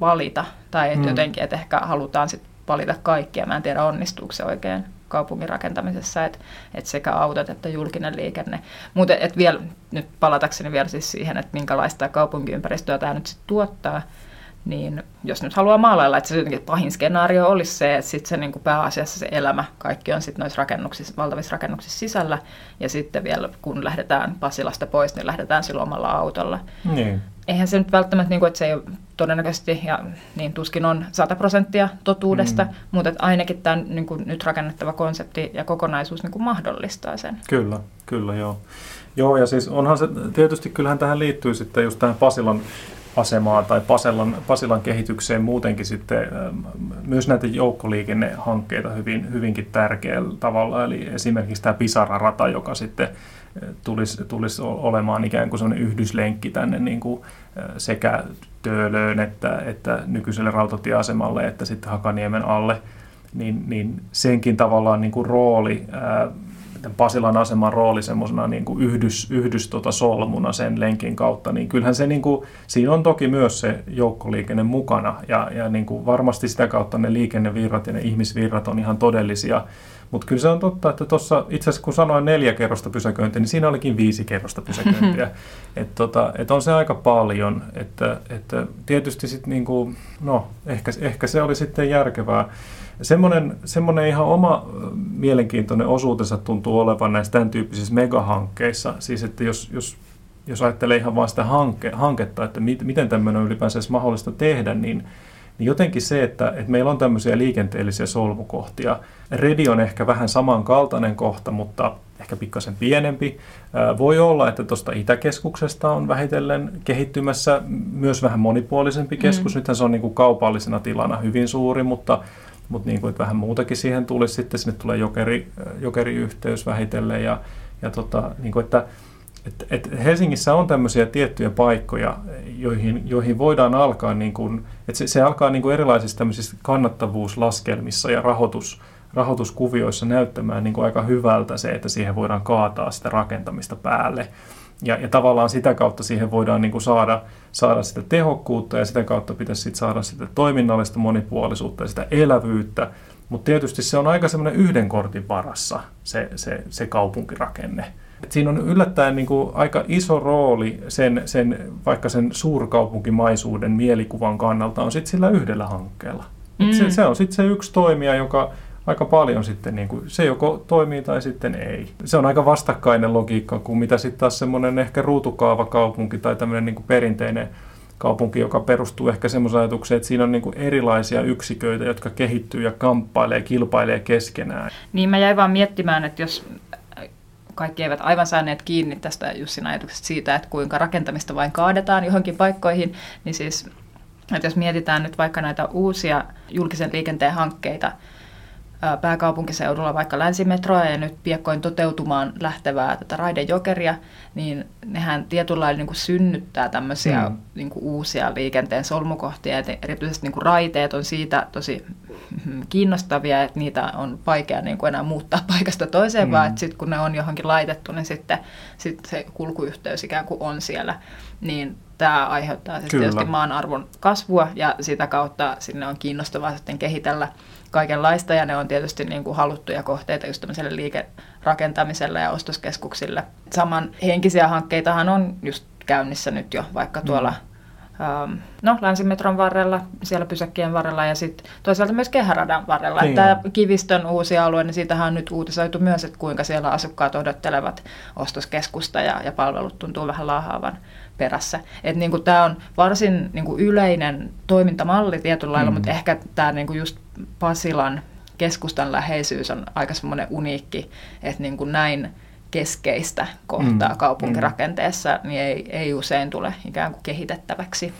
valita, tai että mm. jotenkin, että ehkä halutaan sit valita kaikkia. Mä en tiedä, onnistuuko se oikein kaupungin rakentamisessa, että et sekä autot että julkinen liikenne. Mutta et vielä, nyt palatakseni vielä siis siihen, että minkälaista kaupunkiympäristöä tämä nyt sitten tuottaa, niin jos nyt haluaa maalailla, että se jotenkin pahin skenaario olisi se, että sitten se niinku pääasiassa se elämä, kaikki on sitten noissa rakennuksissa, valtavissa rakennuksissa sisällä, ja sitten vielä kun lähdetään Pasilasta pois, niin lähdetään silloin omalla autolla. Mm. Eihän se nyt välttämättä, että se ei ole todennäköisesti, ja niin tuskin on sata prosenttia totuudesta, mm. mutta ainakin tämä nyt rakennettava konsepti ja kokonaisuus mahdollistaa sen. Kyllä, kyllä joo. Joo, ja siis onhan se, tietysti kyllähän tähän liittyy sitten just tähän Pasilan asemaan tai Pasilan, Pasilan kehitykseen muutenkin sitten myös näitä joukkoliikennehankkeita hyvin, hyvinkin tärkeällä tavalla, eli esimerkiksi tämä Pisararata, joka sitten tulisi, tulisi olemaan ikään kuin sellainen yhdyslenkki tänne niin kuin sekä Töölöön että, että nykyiselle rautatieasemalle että sitten Hakaniemen alle, niin, niin senkin tavallaan niin kuin rooli, ää, Pasilan aseman rooli semmoisena niin kuin yhdys, yhdys tota solmuna sen lenkin kautta, niin kyllähän se, niin kuin, siinä on toki myös se joukkoliikenne mukana, ja, ja niin kuin varmasti sitä kautta ne liikennevirrat ja ne ihmisvirrat on ihan todellisia. Mutta kyllä se on totta, että tuossa itse asiassa kun sanoin neljä kerrosta pysäköintiä, niin siinä olikin viisi kerrosta pysäköintiä. Että tota, et on se aika paljon. Että et tietysti sitten niinku, no ehkä, ehkä se oli sitten järkevää. Semmoinen, semmoinen ihan oma mielenkiintoinen osuutensa tuntuu olevan näissä tämän tyyppisissä megahankkeissa. Siis että jos, jos, jos ajattelee ihan vaan sitä hanke, hanketta, että mit, miten tämmöinen on ylipäänsä edes mahdollista tehdä, niin niin jotenkin se, että, että meillä on tämmöisiä liikenteellisiä solmukohtia. Redi on ehkä vähän samankaltainen kohta, mutta ehkä pikkasen pienempi. Voi olla, että tuosta Itäkeskuksesta on vähitellen kehittymässä myös vähän monipuolisempi keskus. Mm. Nythän se on niin kuin kaupallisena tilana hyvin suuri, mutta mutta niin kuin vähän muutakin siihen tulisi sitten, sinne tulee jokeri, jokeriyhteys vähitellen ja, ja tota, niin kuin että Et, et Helsingissä on tämmöisiä tiettyjä paikkoja, joihin, joihin voidaan alkaa, niin kun, et se, se alkaa niin kun erilaisissa tämmöisissä kannattavuuslaskelmissa ja rahoitus, rahoituskuvioissa näyttämään niin kun aika hyvältä se, että siihen voidaan kaataa sitä rakentamista päälle. Ja, ja tavallaan sitä kautta siihen voidaan niin kun saada, saada sitä tehokkuutta ja sitä kautta pitäisi sit saada sitä toiminnallista monipuolisuutta ja sitä elävyyttä. Mutta tietysti se on aika semmoinen yhden kortin varassa se, se, se kaupunkirakenne. Et siinä on yllättäen niin kuin aika iso rooli sen, sen, vaikka sen suurkaupunkimaisuuden mielikuvan kannalta on sitten sillä yhdellä hankkeella. Mm. Se, se on sitten se yksi toimija, joka aika paljon sitten, niin kuin, se joko toimii tai sitten ei. Se on aika vastakkainen logiikka kuin mitä sitten taas semmoinen ehkä ruutukaavakaupunki tai tämmöinen niin kuin perinteinen kaupunki, joka perustuu ehkä semmoiseen ajatukseen, että siinä on niin kuin erilaisia yksiköitä, jotka kehittyy ja kamppailee, kilpailee keskenään. Niin mä jäin vaan miettimään, että jos kaikki eivät aivan saaneet kiinni tästä Jussin ajatuksesta siitä, että kuinka rakentamista vain kaadetaan johonkin paikkoihin, niin siis, että jos mietitään nyt vaikka näitä uusia julkisen liikenteen hankkeita pääkaupunkiseudulla, vaikka länsimetroa ja nyt piakkoin toteutumaan lähtevää tätä raidejokeria, niin nehän tietyllä lailla niin kuin synnyttää tämmöisiä mm. niin kuin uusia liikenteen solmukohtia, että erityisesti niin kuin raiteet on siitä tosi kiinnostavia, että niitä on vaikea niin kuin enää muuttaa paikasta toiseen, mm. vaan että sitten kun ne on johonkin laitettu, niin sitten, sitten se kulkuyhteys ikään kuin on siellä, niin tämä aiheuttaa siis tietysti maan arvon kasvua ja sitä kautta sinne on kiinnostavaa sitten kehitellä kaikenlaista ja ne on tietysti niin kuin haluttuja kohteita just tämmöiselle liikerakentamiselle ja ostoskeskuksille. Samanhenkisiä hankkeitahan on just käynnissä nyt jo vaikka tuolla mm. um, no, länsimetron varrella, siellä pysäkkien varrella ja sitten toisaalta myös kehäradan varrella. Niin tämä Kivistön uusi alue, niin siitähän on nyt uutisoitu myös, että kuinka siellä asukkaat odottelevat ostoskeskusta ja, ja palvelut tuntuu vähän laahaavan perässä. Et niinku tämä on varsin niinku yleinen toimintamalli tietyllä lailla, mm. mutta ehkä tämä niinku just Pasilan keskustan läheisyys on aika semmoinen uniikki, että niinku näin keskeistä kohtaa mm. kaupunkirakenteessa niin ei, ei usein tule ikään kuin kehitettäväksi.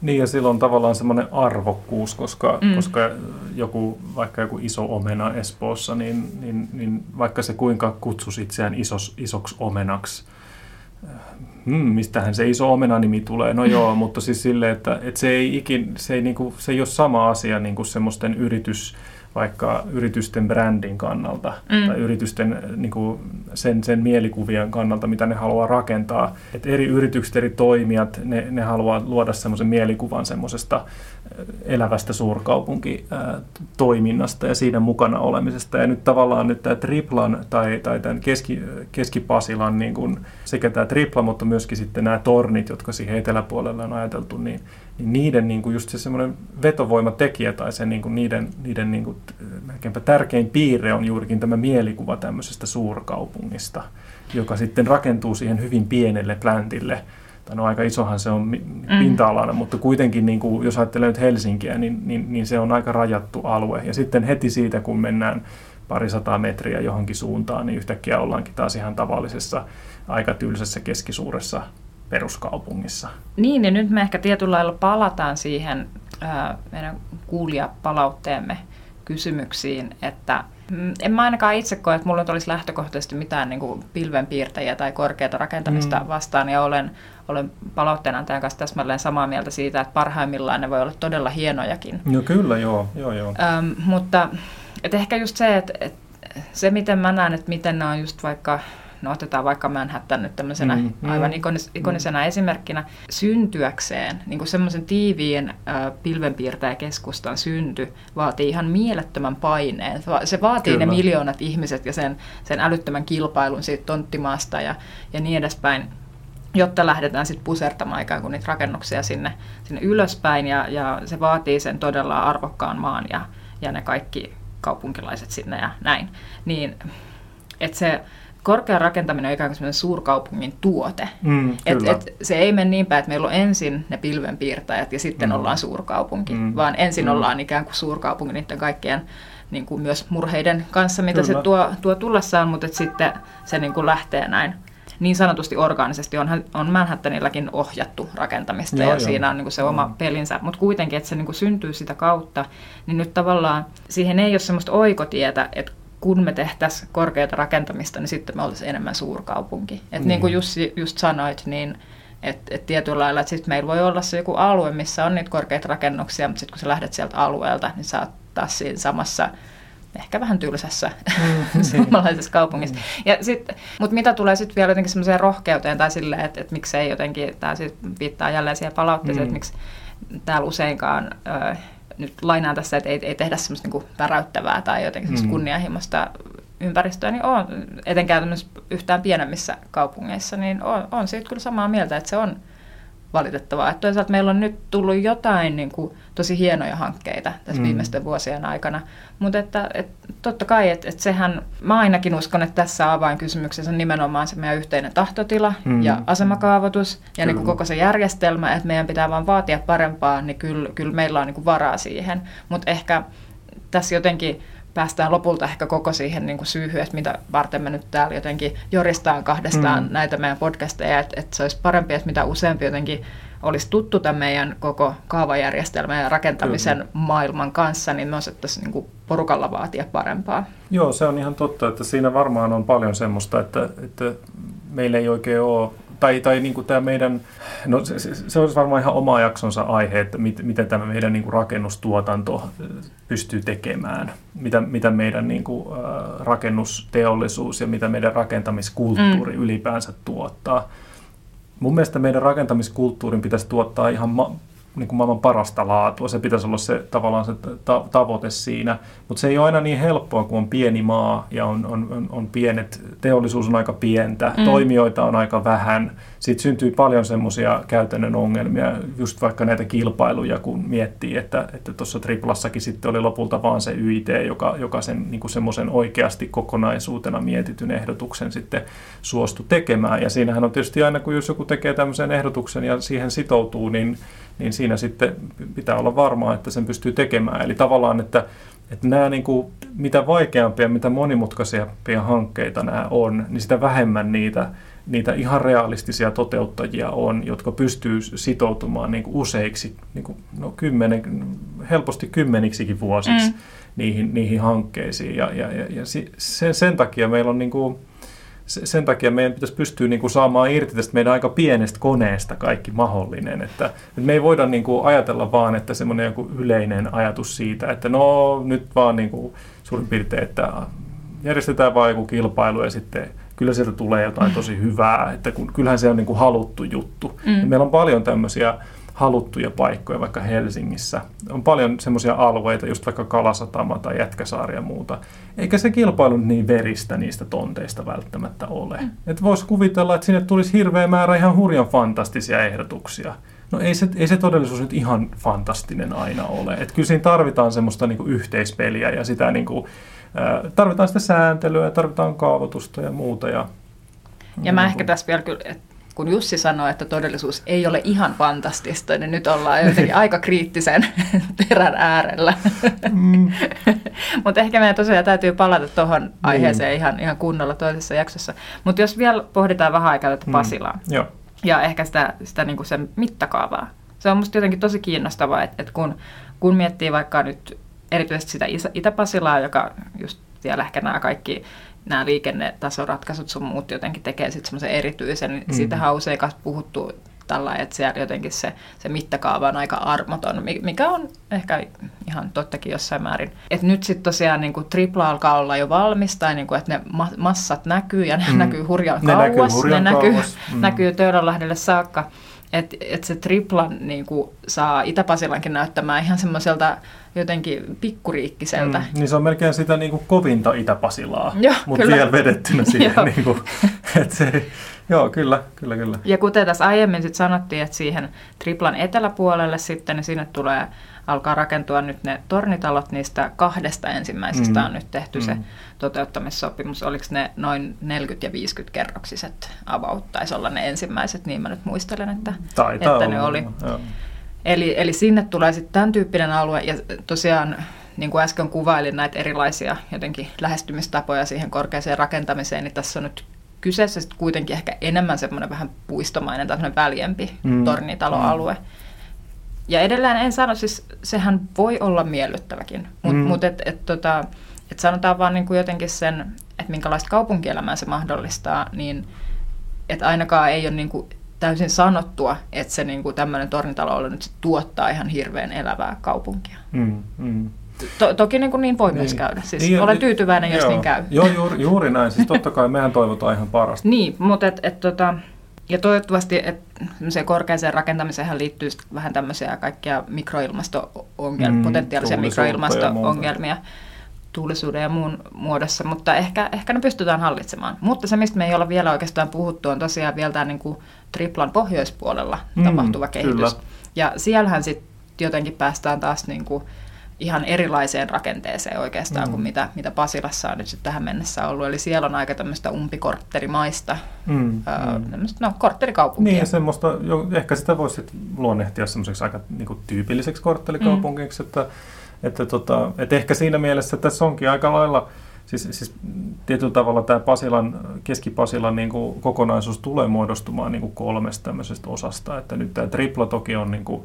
Niin ja sillä on tavallaan semmoinen arvokkuus, koska, mm. koska joku, vaikka joku iso omena Espoossa, niin, niin, niin vaikka se kuinka kutsuisi itseään isos, isoksi omenaksi, Hmm, mistähän se iso omenanimi tulee, no joo, mutta siis silleen, että, että se, ei ikin, se, ei niinku, se ei ole sama asia niinku semmoisten yritys, vaikka yritysten brändin kannalta mm. tai yritysten niinku, sen, sen mielikuvien kannalta, mitä ne haluaa rakentaa. Et eri yritykset, eri toimijat, ne, ne haluaa luoda semmoisen mielikuvan semmoisesta elävästä suurkaupunkitoiminnasta ja siinä mukana olemisesta. Ja nyt tavallaan nyt tämä Triplan tai, tai tämän keski, Keski-Pasilan, niin kuin sekä tämä Tripla, mutta myöskin sitten nämä tornit, jotka siihen eteläpuolelle on ajateltu, niin, niin niiden niin kuin just se semmoinen vetovoimatekijä tai se niin kuin niiden, niiden niin kuin melkeinpä tärkein piirre on juurikin tämä mielikuva tämmöisestä suurkaupungista, joka sitten rakentuu siihen hyvin pienelle pläntille. No aika isohan se on pinta-alana, mm. mutta kuitenkin niin kuin, jos ajattelee nyt Helsinkiä, niin, niin, niin se on aika rajattu alue. Ja sitten heti siitä, kun mennään pari sataa metriä johonkin suuntaan, niin yhtäkkiä ollaankin taas ihan tavallisessa, aika tylsässä keskisuuressa peruskaupungissa. Niin, ja nyt me ehkä tietyllä lailla palataan siihen ää, meidän kuulijapalautteemme kysymyksiin, että en mä ainakaan itse koe, että mulla nyt olisi lähtökohtaisesti mitään niin kuin pilvenpiirtäjiä tai korkeata rakentamista mm. vastaan, ja olen, olen palautteenantajan kanssa täsmälleen samaa mieltä siitä, että parhaimmillaan ne voi olla todella hienojakin. No kyllä, joo. joo, joo. Ähm, mutta et ehkä just se, että et se miten mä näen, että miten ne on just vaikka, no otetaan vaikka Manhattan nyt tämmöisenä mm, mm, aivan ikonis- ikonisena mm. esimerkkinä, syntyäkseen, niin kuin semmoisen tiiviin äh, pilvenpiirtäjäkeskustan synty vaatii ihan mielettömän paineen. Se, va- se vaatii Kyllä. ne miljoonat ihmiset ja sen, sen älyttömän kilpailun siitä tonttimaasta ja, ja niin edespäin, jotta lähdetään sitten pusertamaan ikään kuin niitä rakennuksia sinne, sinne ylöspäin ja, ja se vaatii sen todella arvokkaan maan ja, ja ne kaikki kaupunkilaiset sinne ja näin. Niin, että se korkea rakentaminen on ikään kuin suurkaupungin tuote. Mm, et, et se ei mene niin päin, että meillä on ensin ne pilvenpiirtäjät ja sitten mm. ollaan suurkaupunki, mm. vaan ensin mm. ollaan ikään kuin suurkaupunki niiden kaikkien niin kuin myös murheiden kanssa, mitä kyllä. se tuo, tuo tullessaan, mutta sitten se niin kuin lähtee näin. niin sanotusti orgaanisesti on, on Manhattanillakin ohjattu rakentamista, joo, ja joo. siinä on niin kuin se oma pelinsä. Mutta kuitenkin, että se niin kuin syntyy sitä kautta, niin nyt tavallaan siihen ei ole semmoista oikotietä, että kun me tehtäisiin korkeata rakentamista, niin sitten me oltaisiin enemmän suurkaupunki. Että mm. niin kuin Jussi just sanoit, niin että et tietyllä lailla, että sitten meillä voi olla se joku alue, missä on niitä korkeita rakennuksia, mutta sitten kun sä lähdet sieltä alueelta, niin sä oot taas siinä samassa, ehkä vähän tylsässä mm, suomalaisessa kaupungissa. Mm. Mutta mitä tulee sitten vielä jotenkin semmoiseen rohkeuteen tai silleen, että et miksei jotenkin, tämä viittaa jälleen siihen palautteeseen, mm. että miksi täällä useinkaan, ö, nyt lainaan tässä, että ei, ei tehdä semmoista niinku väräyttävää tai jotenkin semmoista mm. kunnianhimoista ympäristöä, niin on, etenkään tämmöisissä yhtään pienemmissä kaupungeissa, niin on, on siitä kyllä samaa mieltä, että se on valitettavaa. Että toisaalta meillä on nyt tullut jotain niin kuin, tosi hienoja hankkeita tässä mm. viimeisten vuosien aikana, mutta että, että, totta kai, että, että sehän, mä ainakin uskon, että tässä avainkysymyksessä on nimenomaan se meidän yhteinen tahtotila mm. ja asemakaavoitus ja mm. niin kuin koko se järjestelmä, että meidän pitää vaan vaatia parempaa, niin kyllä, kyllä meillä on niin kuin varaa siihen, mutta ehkä tässä jotenkin päästään lopulta ehkä koko siihen niin kuin syyhyn, että mitä varten me nyt täällä jotenkin joristaan kahdestaan mm. näitä meidän podcasteja, että, että se olisi parempi, että mitä useampi jotenkin olisi tuttu tämän meidän koko kaavajärjestelmän ja rakentamisen Kyllä. maailman kanssa, niin me osattaisiin niin kuin porukalla vaatia parempaa. Joo, se on ihan totta, että siinä varmaan on paljon semmoista, että, että meillä ei oikein ole, tai, tai niin kuin tämä meidän, no se, se, se olisi varmaan ihan oma jaksonsa aihe, että mit, mitä tämä meidän niin kuin rakennustuotanto pystyy tekemään, mitä, mitä meidän niin kuin, äh, rakennusteollisuus ja mitä meidän rakentamiskulttuuri mm. ylipäänsä tuottaa. Mun mielestä meidän rakentamiskulttuurin pitäisi tuottaa ihan ma- niin kuin maailman parasta laatua, se pitäisi olla se, tavallaan se ta- tavoite siinä, mutta se ei ole aina niin helppoa, kun on pieni maa ja on, on, on pienet, teollisuus on aika pientä, mm. toimijoita on aika vähän, siitä syntyy paljon semmoisia käytännön ongelmia, just vaikka näitä kilpailuja, kun miettii, että tuossa Triplassakin sitten oli lopulta vaan se Y I T, joka, joka sen niin kuin semmoisen oikeasti kokonaisuutena mietityn ehdotuksen sitten suostui tekemään, ja siinähän on tietysti aina, kun jos joku tekee tämmöisen ehdotuksen ja siihen sitoutuu, niin niin siinä sitten pitää olla varmaa, että sen pystyy tekemään. Eli tavallaan, että, että nämä niin kuin, mitä vaikeampia, mitä monimutkaisempia hankkeita nämä on, niin sitä vähemmän niitä, niitä ihan realistisia toteuttajia on, jotka pystyy sitoutumaan niin kuin useiksi, niin kuin, no, kymmenen, helposti kymmeniksikin vuosiksi mm. niihin, niihin hankkeisiin. Ja, ja, ja, ja sen, sen takia meillä on niin kuin, sen takia meidän pitäisi pystyä niin kuin saamaan irti tästä meidän aika pienestä koneesta kaikki mahdollinen. Että, että me ei voida niin kuin ajatella vaan, että semmoinen joku yleinen ajatus siitä, että no nyt vaan niin kuin suurin piirtein, että järjestetään vaan joku kilpailu ja sitten kyllä sieltä tulee jotain tosi hyvää. Että kun, kyllähän se on niin kuin haluttu juttu. Mm. Meillä on paljon tämmöisiä haluttuja paikkoja vaikka Helsingissä. On paljon semmoisia alueita, just vaikka Kalasatama tai Jätkäsaari ja muuta. Eikä se kilpailu niin veristä niistä tonteista välttämättä ole. Mm. Että voisi kuvitella, että sinne tulisi hirveä määrä ihan hurjan fantastisia ehdotuksia. No ei se, ei se todellisuus nyt ihan fantastinen aina ole. Että kyllä siinä tarvitaan semmoista niinku yhteispeliä ja sitä niinku, äh, tarvitaan sitä sääntelyä, tarvitaan kaavoitusta ja muuta. Ja, ja mä ehkä tässä vielä kyllä, kun Jussi sanoi, että todellisuus ei ole ihan fantastista, niin nyt ollaan jotenkin aika kriittisen terän äärellä. Mm. Mutta ehkä meidän tosiaan täytyy palata tuohon aiheeseen mm. ihan, ihan kunnolla toisessa jaksossa. Mutta jos vielä pohditaan vähän aikaa tätä Pasilaa mm. ja ehkä sitä, sitä niinku sen mittakaavaa. Se on musta jotenkin tosi kiinnostavaa, että et kun, kun miettii vaikka nyt erityisesti sitä Itä-Pasilaa, joka just siellä ehkä nämä kaikki nämä liikennetasoratkaisut sun muut jotenkin tekee sitten semmoisen erityisen, niin mm. siitähän on usein puhuttu tällainen, että siellä jotenkin se, se mittakaava on aika armoton, mikä on ehkä ihan tottakin jossain määrin. Että nyt sitten tosiaan niin kuin Tripla alkaa olla jo valmis, tai niin kuin, että ne ma- massat näkyy, ja ne mm. näkyy hurjan ne kauas, näkyy hurjan ne kauas. näkyy, mm. näkyy Töölönlahdelle saakka. Että et se Tripla niin kuin, saa Itä-Pasilankin näyttämään ihan semmoiselta jotenkin pikkuriikkiseltä. Mm, niin se on melkein sitä niin kuin, kovinta Itä-Pasilaa, mutta vielä vedettynä siihen. niin kuin, et se, joo, kyllä, kyllä, kyllä. Ja kuten tässä aiemmin sit sanottiin, että siihen Triplan eteläpuolelle sitten, niin sinne tulee, alkaa rakentua nyt ne tornitalot, niistä kahdesta ensimmäisestä mm. on nyt tehty mm. se toteuttamissopimus. Oliko ne noin neljäkymmentä ja viisikymmentä kerroksiset avauttaisi olla ne ensimmäiset, niin mä nyt muistelen, että, että ne oli. Eli, eli sinne tulee sitten tämän tyyppinen alue, ja tosiaan niin kuin äsken kuvailin näitä erilaisia jotenkin lähestymistapoja siihen korkeaseen rakentamiseen, niin tässä on nyt kyseessä sitten kuitenkin ehkä enemmän semmoinen vähän puistomainen tai semmoinen väljempi mm. tornitaloalue. Ja edelleen en sano, siis sehän voi olla miellyttäväkin, mutta mm. mut et, et, tota, et sanotaan vaan niinku jotenkin sen, että minkälaista kaupunkielämää se mahdollistaa, niin että ainakaan ei ole niinku täysin sanottua, että se niinku tämmöinen tornitaloalue nyt sit tuottaa ihan hirveän elävää kaupunkia. Mm. Mm. To- toki niin, niin voi niin. myös käydä. Siis niin, olen tyytyväinen, joo. jos niin käy. Joo, juuri, juuri näin. Siis totta kai mehän toivotaan ihan parasta. Niin, mutta et, et, tota, ja toivottavasti et, korkeaseen rakentamiseenhan liittyy vähän tämmöisiä kaikkia mikroilmasto-ongelmia, mm, potentiaalisia mikroilmasto-ongelmia tuulisuuden ja muun muodossa, mutta ehkä, ehkä ne pystytään hallitsemaan. Mutta se, mistä me ei olla vielä oikeastaan puhuttu, on tosiaan vielä tämän niin kuin Triplan pohjoispuolella mm, tapahtuva kehitys. Kyllä. Ja siellähän sitten jotenkin päästään taas niin kuin ihan erilaiseen rakenteeseen oikeastaan mm. kuin mitä, mitä Pasilassa on nyt sitten tähän mennessä ollut. Eli siellä on aika tämmöistä umpikortterimaista, mm, öö, mm. tämmöistä, no, kortterikaupunkia. Niin, semmoista, jo, ehkä sitä voisi luonnehtia semmoiseksi aika niin kuin tyypilliseksi kortterikaupunkiksi, mm. että, että, tota, että ehkä siinä mielessä tässä onkin aika lailla, siis, siis tietyllä tavalla tämä Pasilan, Keski-Pasilan niin kuin kokonaisuus tulee muodostumaan niin kuin kolmesta tämmöisestä osasta, että nyt tämä Tripla toki on niin kuin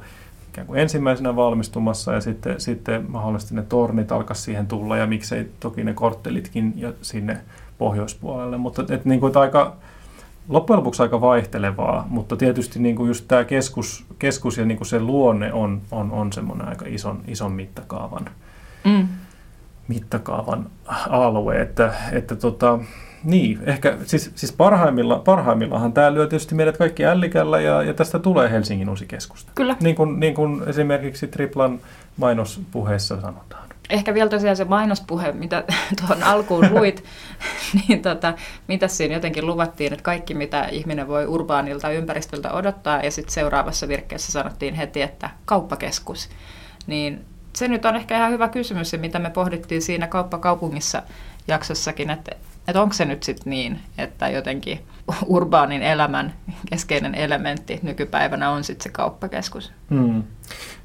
ikään kuin ensimmäisenä valmistumassa ja sitten, sitten mahdollisesti ne tornit alkaisi siihen tulla ja miksei toki ne korttelitkin jo sinne pohjoispuolelle. Mutta et, niin kuin, aika, loppujen lopuksi aika vaihtelevaa, mutta tietysti niin kuin just tämä keskus, keskus ja niin kuin se luonne on, on, on semmoinen aika ison, ison mittakaavan, mm. mittakaavan alue. Että, että tota, niin, ehkä siis, siis parhaimmilla, parhaimmillahan tämä lyö tietysti meidät kaikki ällikällä ja, ja tästä tulee Helsingin uusi keskusta. Kyllä. Niin kuin, niin kuin esimerkiksi Triplan mainospuheessa sanotaan. Ehkä vielä tosiaan se mainospuhe, mitä tuohon alkuun luit, niin tota, mitä siinä jotenkin luvattiin, että kaikki mitä ihminen voi urbaanilta ympäristöltä odottaa ja sitten seuraavassa virkkeessä sanottiin heti, että kauppakeskus. Niin se nyt on ehkä ihan hyvä kysymys, mitä me pohdittiin siinä kauppakaupungissa jaksossakin, että että onko se nyt sitten niin, että jotenkin urbaanin elämän keskeinen elementti nykypäivänä on sitten se kauppakeskus? Hmm.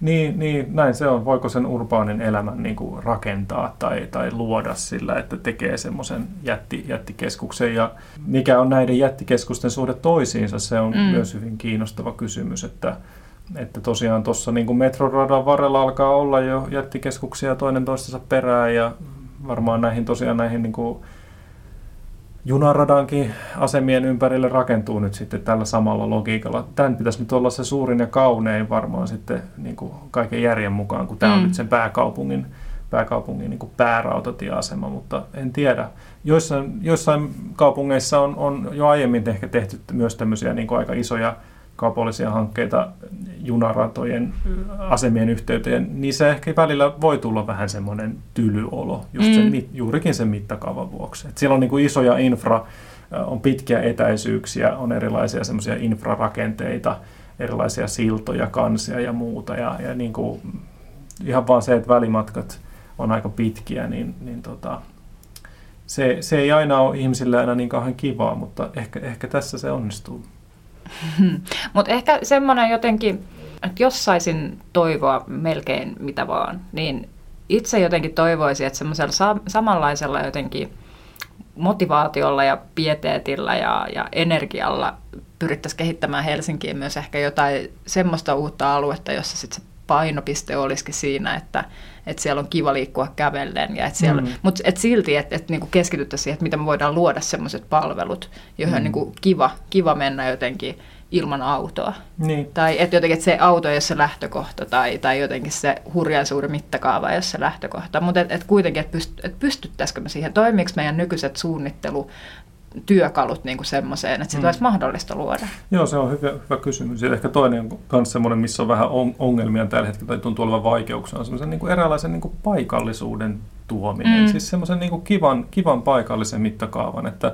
Niin, niin, näin se on. Voiko sen urbaanin elämän niinku rakentaa tai, tai luoda sillä, että tekee semmoisen jätti, jättikeskuksen? Ja mikä on näiden jättikeskusten suhde toisiinsa? Se on hmm. myös hyvin kiinnostava kysymys, että Että tosiaan tuossa niinku metroradan varrella alkaa olla jo jättikeskuksia toinen toistensa perään ja varmaan näihin tosiaan näihin niinku junaradankin asemien ympärille rakentuu nyt sitten tällä samalla logiikalla. Tämän pitäisi nyt olla se suurin ja kaunein varmaan sitten niin kuin kaiken järjen mukaan, kun tämä mm. on nyt sen pääkaupungin, pääkaupungin niin kuin päärautatieasema, mutta en tiedä. Joissain, joissain kaupungeissa on, on jo aiemmin ehkä tehty myös tämmöisiä niin kuin aika isoja kaupallisia hankkeita junaratojen mm. asemien yhteyteen, niin se ehkä välillä voi tulla vähän semmoinen tylyolo, just sen, mm. juurikin sen mittakaavan vuoksi. Et siellä on niin kuin isoja infra, on pitkiä etäisyyksiä, on erilaisia semmoisia infrarakenteita, erilaisia siltoja, kansia ja muuta, ja, ja niin kuin ihan vaan se, että välimatkat on aika pitkiä, niin, niin tota, se, se ei aina ole ihmisillä aina niin kauhean kivaa, mutta ehkä, ehkä tässä se onnistuu. Mutta ehkä semmoinen jotenkin, että jos saisin toivoa melkein mitä vaan, niin itse jotenkin toivoisin, että semmoisella sa- samanlaisella jotenkin motivaatiolla ja pieteetillä ja, ja energialla pyrittäisiin kehittämään Helsinkiin myös ehkä jotain semmoista uutta aluetta, jossa sitten se painopiste olisikin siinä, että, että siellä on kiva liikkua kävellen, ja että siellä, mm. mutta et silti että, että niinku keskityttäisiin siihen, että mitä me voidaan luoda sellaiset palvelut, joihin mm. niinku kiva, kiva mennä jotenkin ilman autoa. Niin. Tai että jotenkin että se auto ei ole se lähtökohta, tai, tai jotenkin se hurjan suuri mittakaava ei ole se lähtökohta, mutta et, et kuitenkin, että pyst, et pystyttäisikö me siihen, toimiiko meidän nykyiset suunnittelu, työkalut niin kuin semmoiseen, että sitä mm. olisi mahdollista luoda? Joo, se on hyvä, hyvä kysymys. Ja ehkä toinen on myös semmoinen, missä on vähän ongelmia tällä hetkellä tai tuntuu olevan vaikeuksia, on semmoisen niin kuin eräänlaisen niin kuin paikallisuuden tuominen. Mm. Siis semmoisen niin kuin kivan, kivan paikallisen mittakaavan. Että,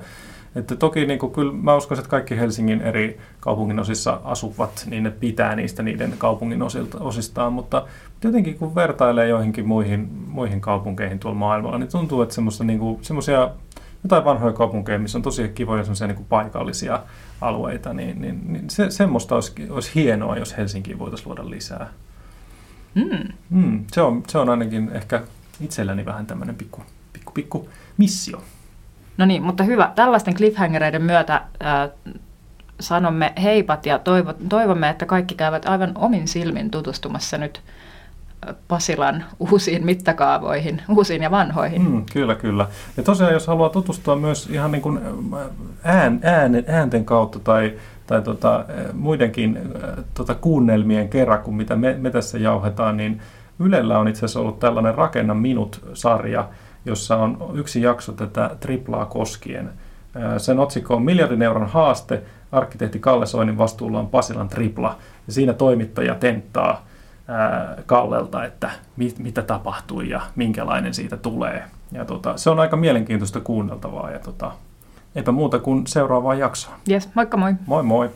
että toki niin kuin, kyllä mä uskon, että kaikki Helsingin eri kaupunginosissa asuvat, niin ne pitää niistä niiden kaupunginosistaan, mutta jotenkin kun vertailee joihinkin muihin, muihin kaupunkeihin tuolla maailmalla, niin tuntuu, että semmoista niin kuin, semmoisia jotain vanhoja kaupunkeja, missä on tosi kivoja semmoisia niin kuin paikallisia alueita, niin, niin, niin se, semmoista olisi, olisi hienoa, jos Helsinkiin voitaisiin luoda lisää. Mm. Mm, se on, se on ainakin ehkä itselläni vähän tämmöinen pikku, pikku, pikku missio. No niin, mutta hyvä. Tällaisten cliffhangereiden myötä äh, sanomme heipat ja toivo, toivomme, että kaikki käyvät aivan omin silmin tutustumassa nyt Pasilan uusiin mittakaavoihin, uusiin ja vanhoihin. Mm, kyllä, kyllä. Ja tosiaan, jos haluaa tutustua myös ihan niin kuin ään, ään, äänten kautta tai, tai tota, muidenkin tota kuunnelmien kerran, kun mitä me, me tässä jauhetaan, niin Ylellä on itse asiassa ollut tällainen Rakenna minut-sarja, jossa on yksi jakso tätä Triplaa koskien. Sen otsikko on Miljardin euron haaste, arkkitehti Kalle Soinin vastuulla on Pasilan Tripla. Ja siinä toimittaja tenttaa Kallelta, että mit, mitä tapahtui ja minkälainen siitä tulee. Ja tota, se on aika mielenkiintoista kuunneltavaa ja tota, eipä muuta kuin seuraavaan jaksoon. Jes, moikka moi! Moi moi!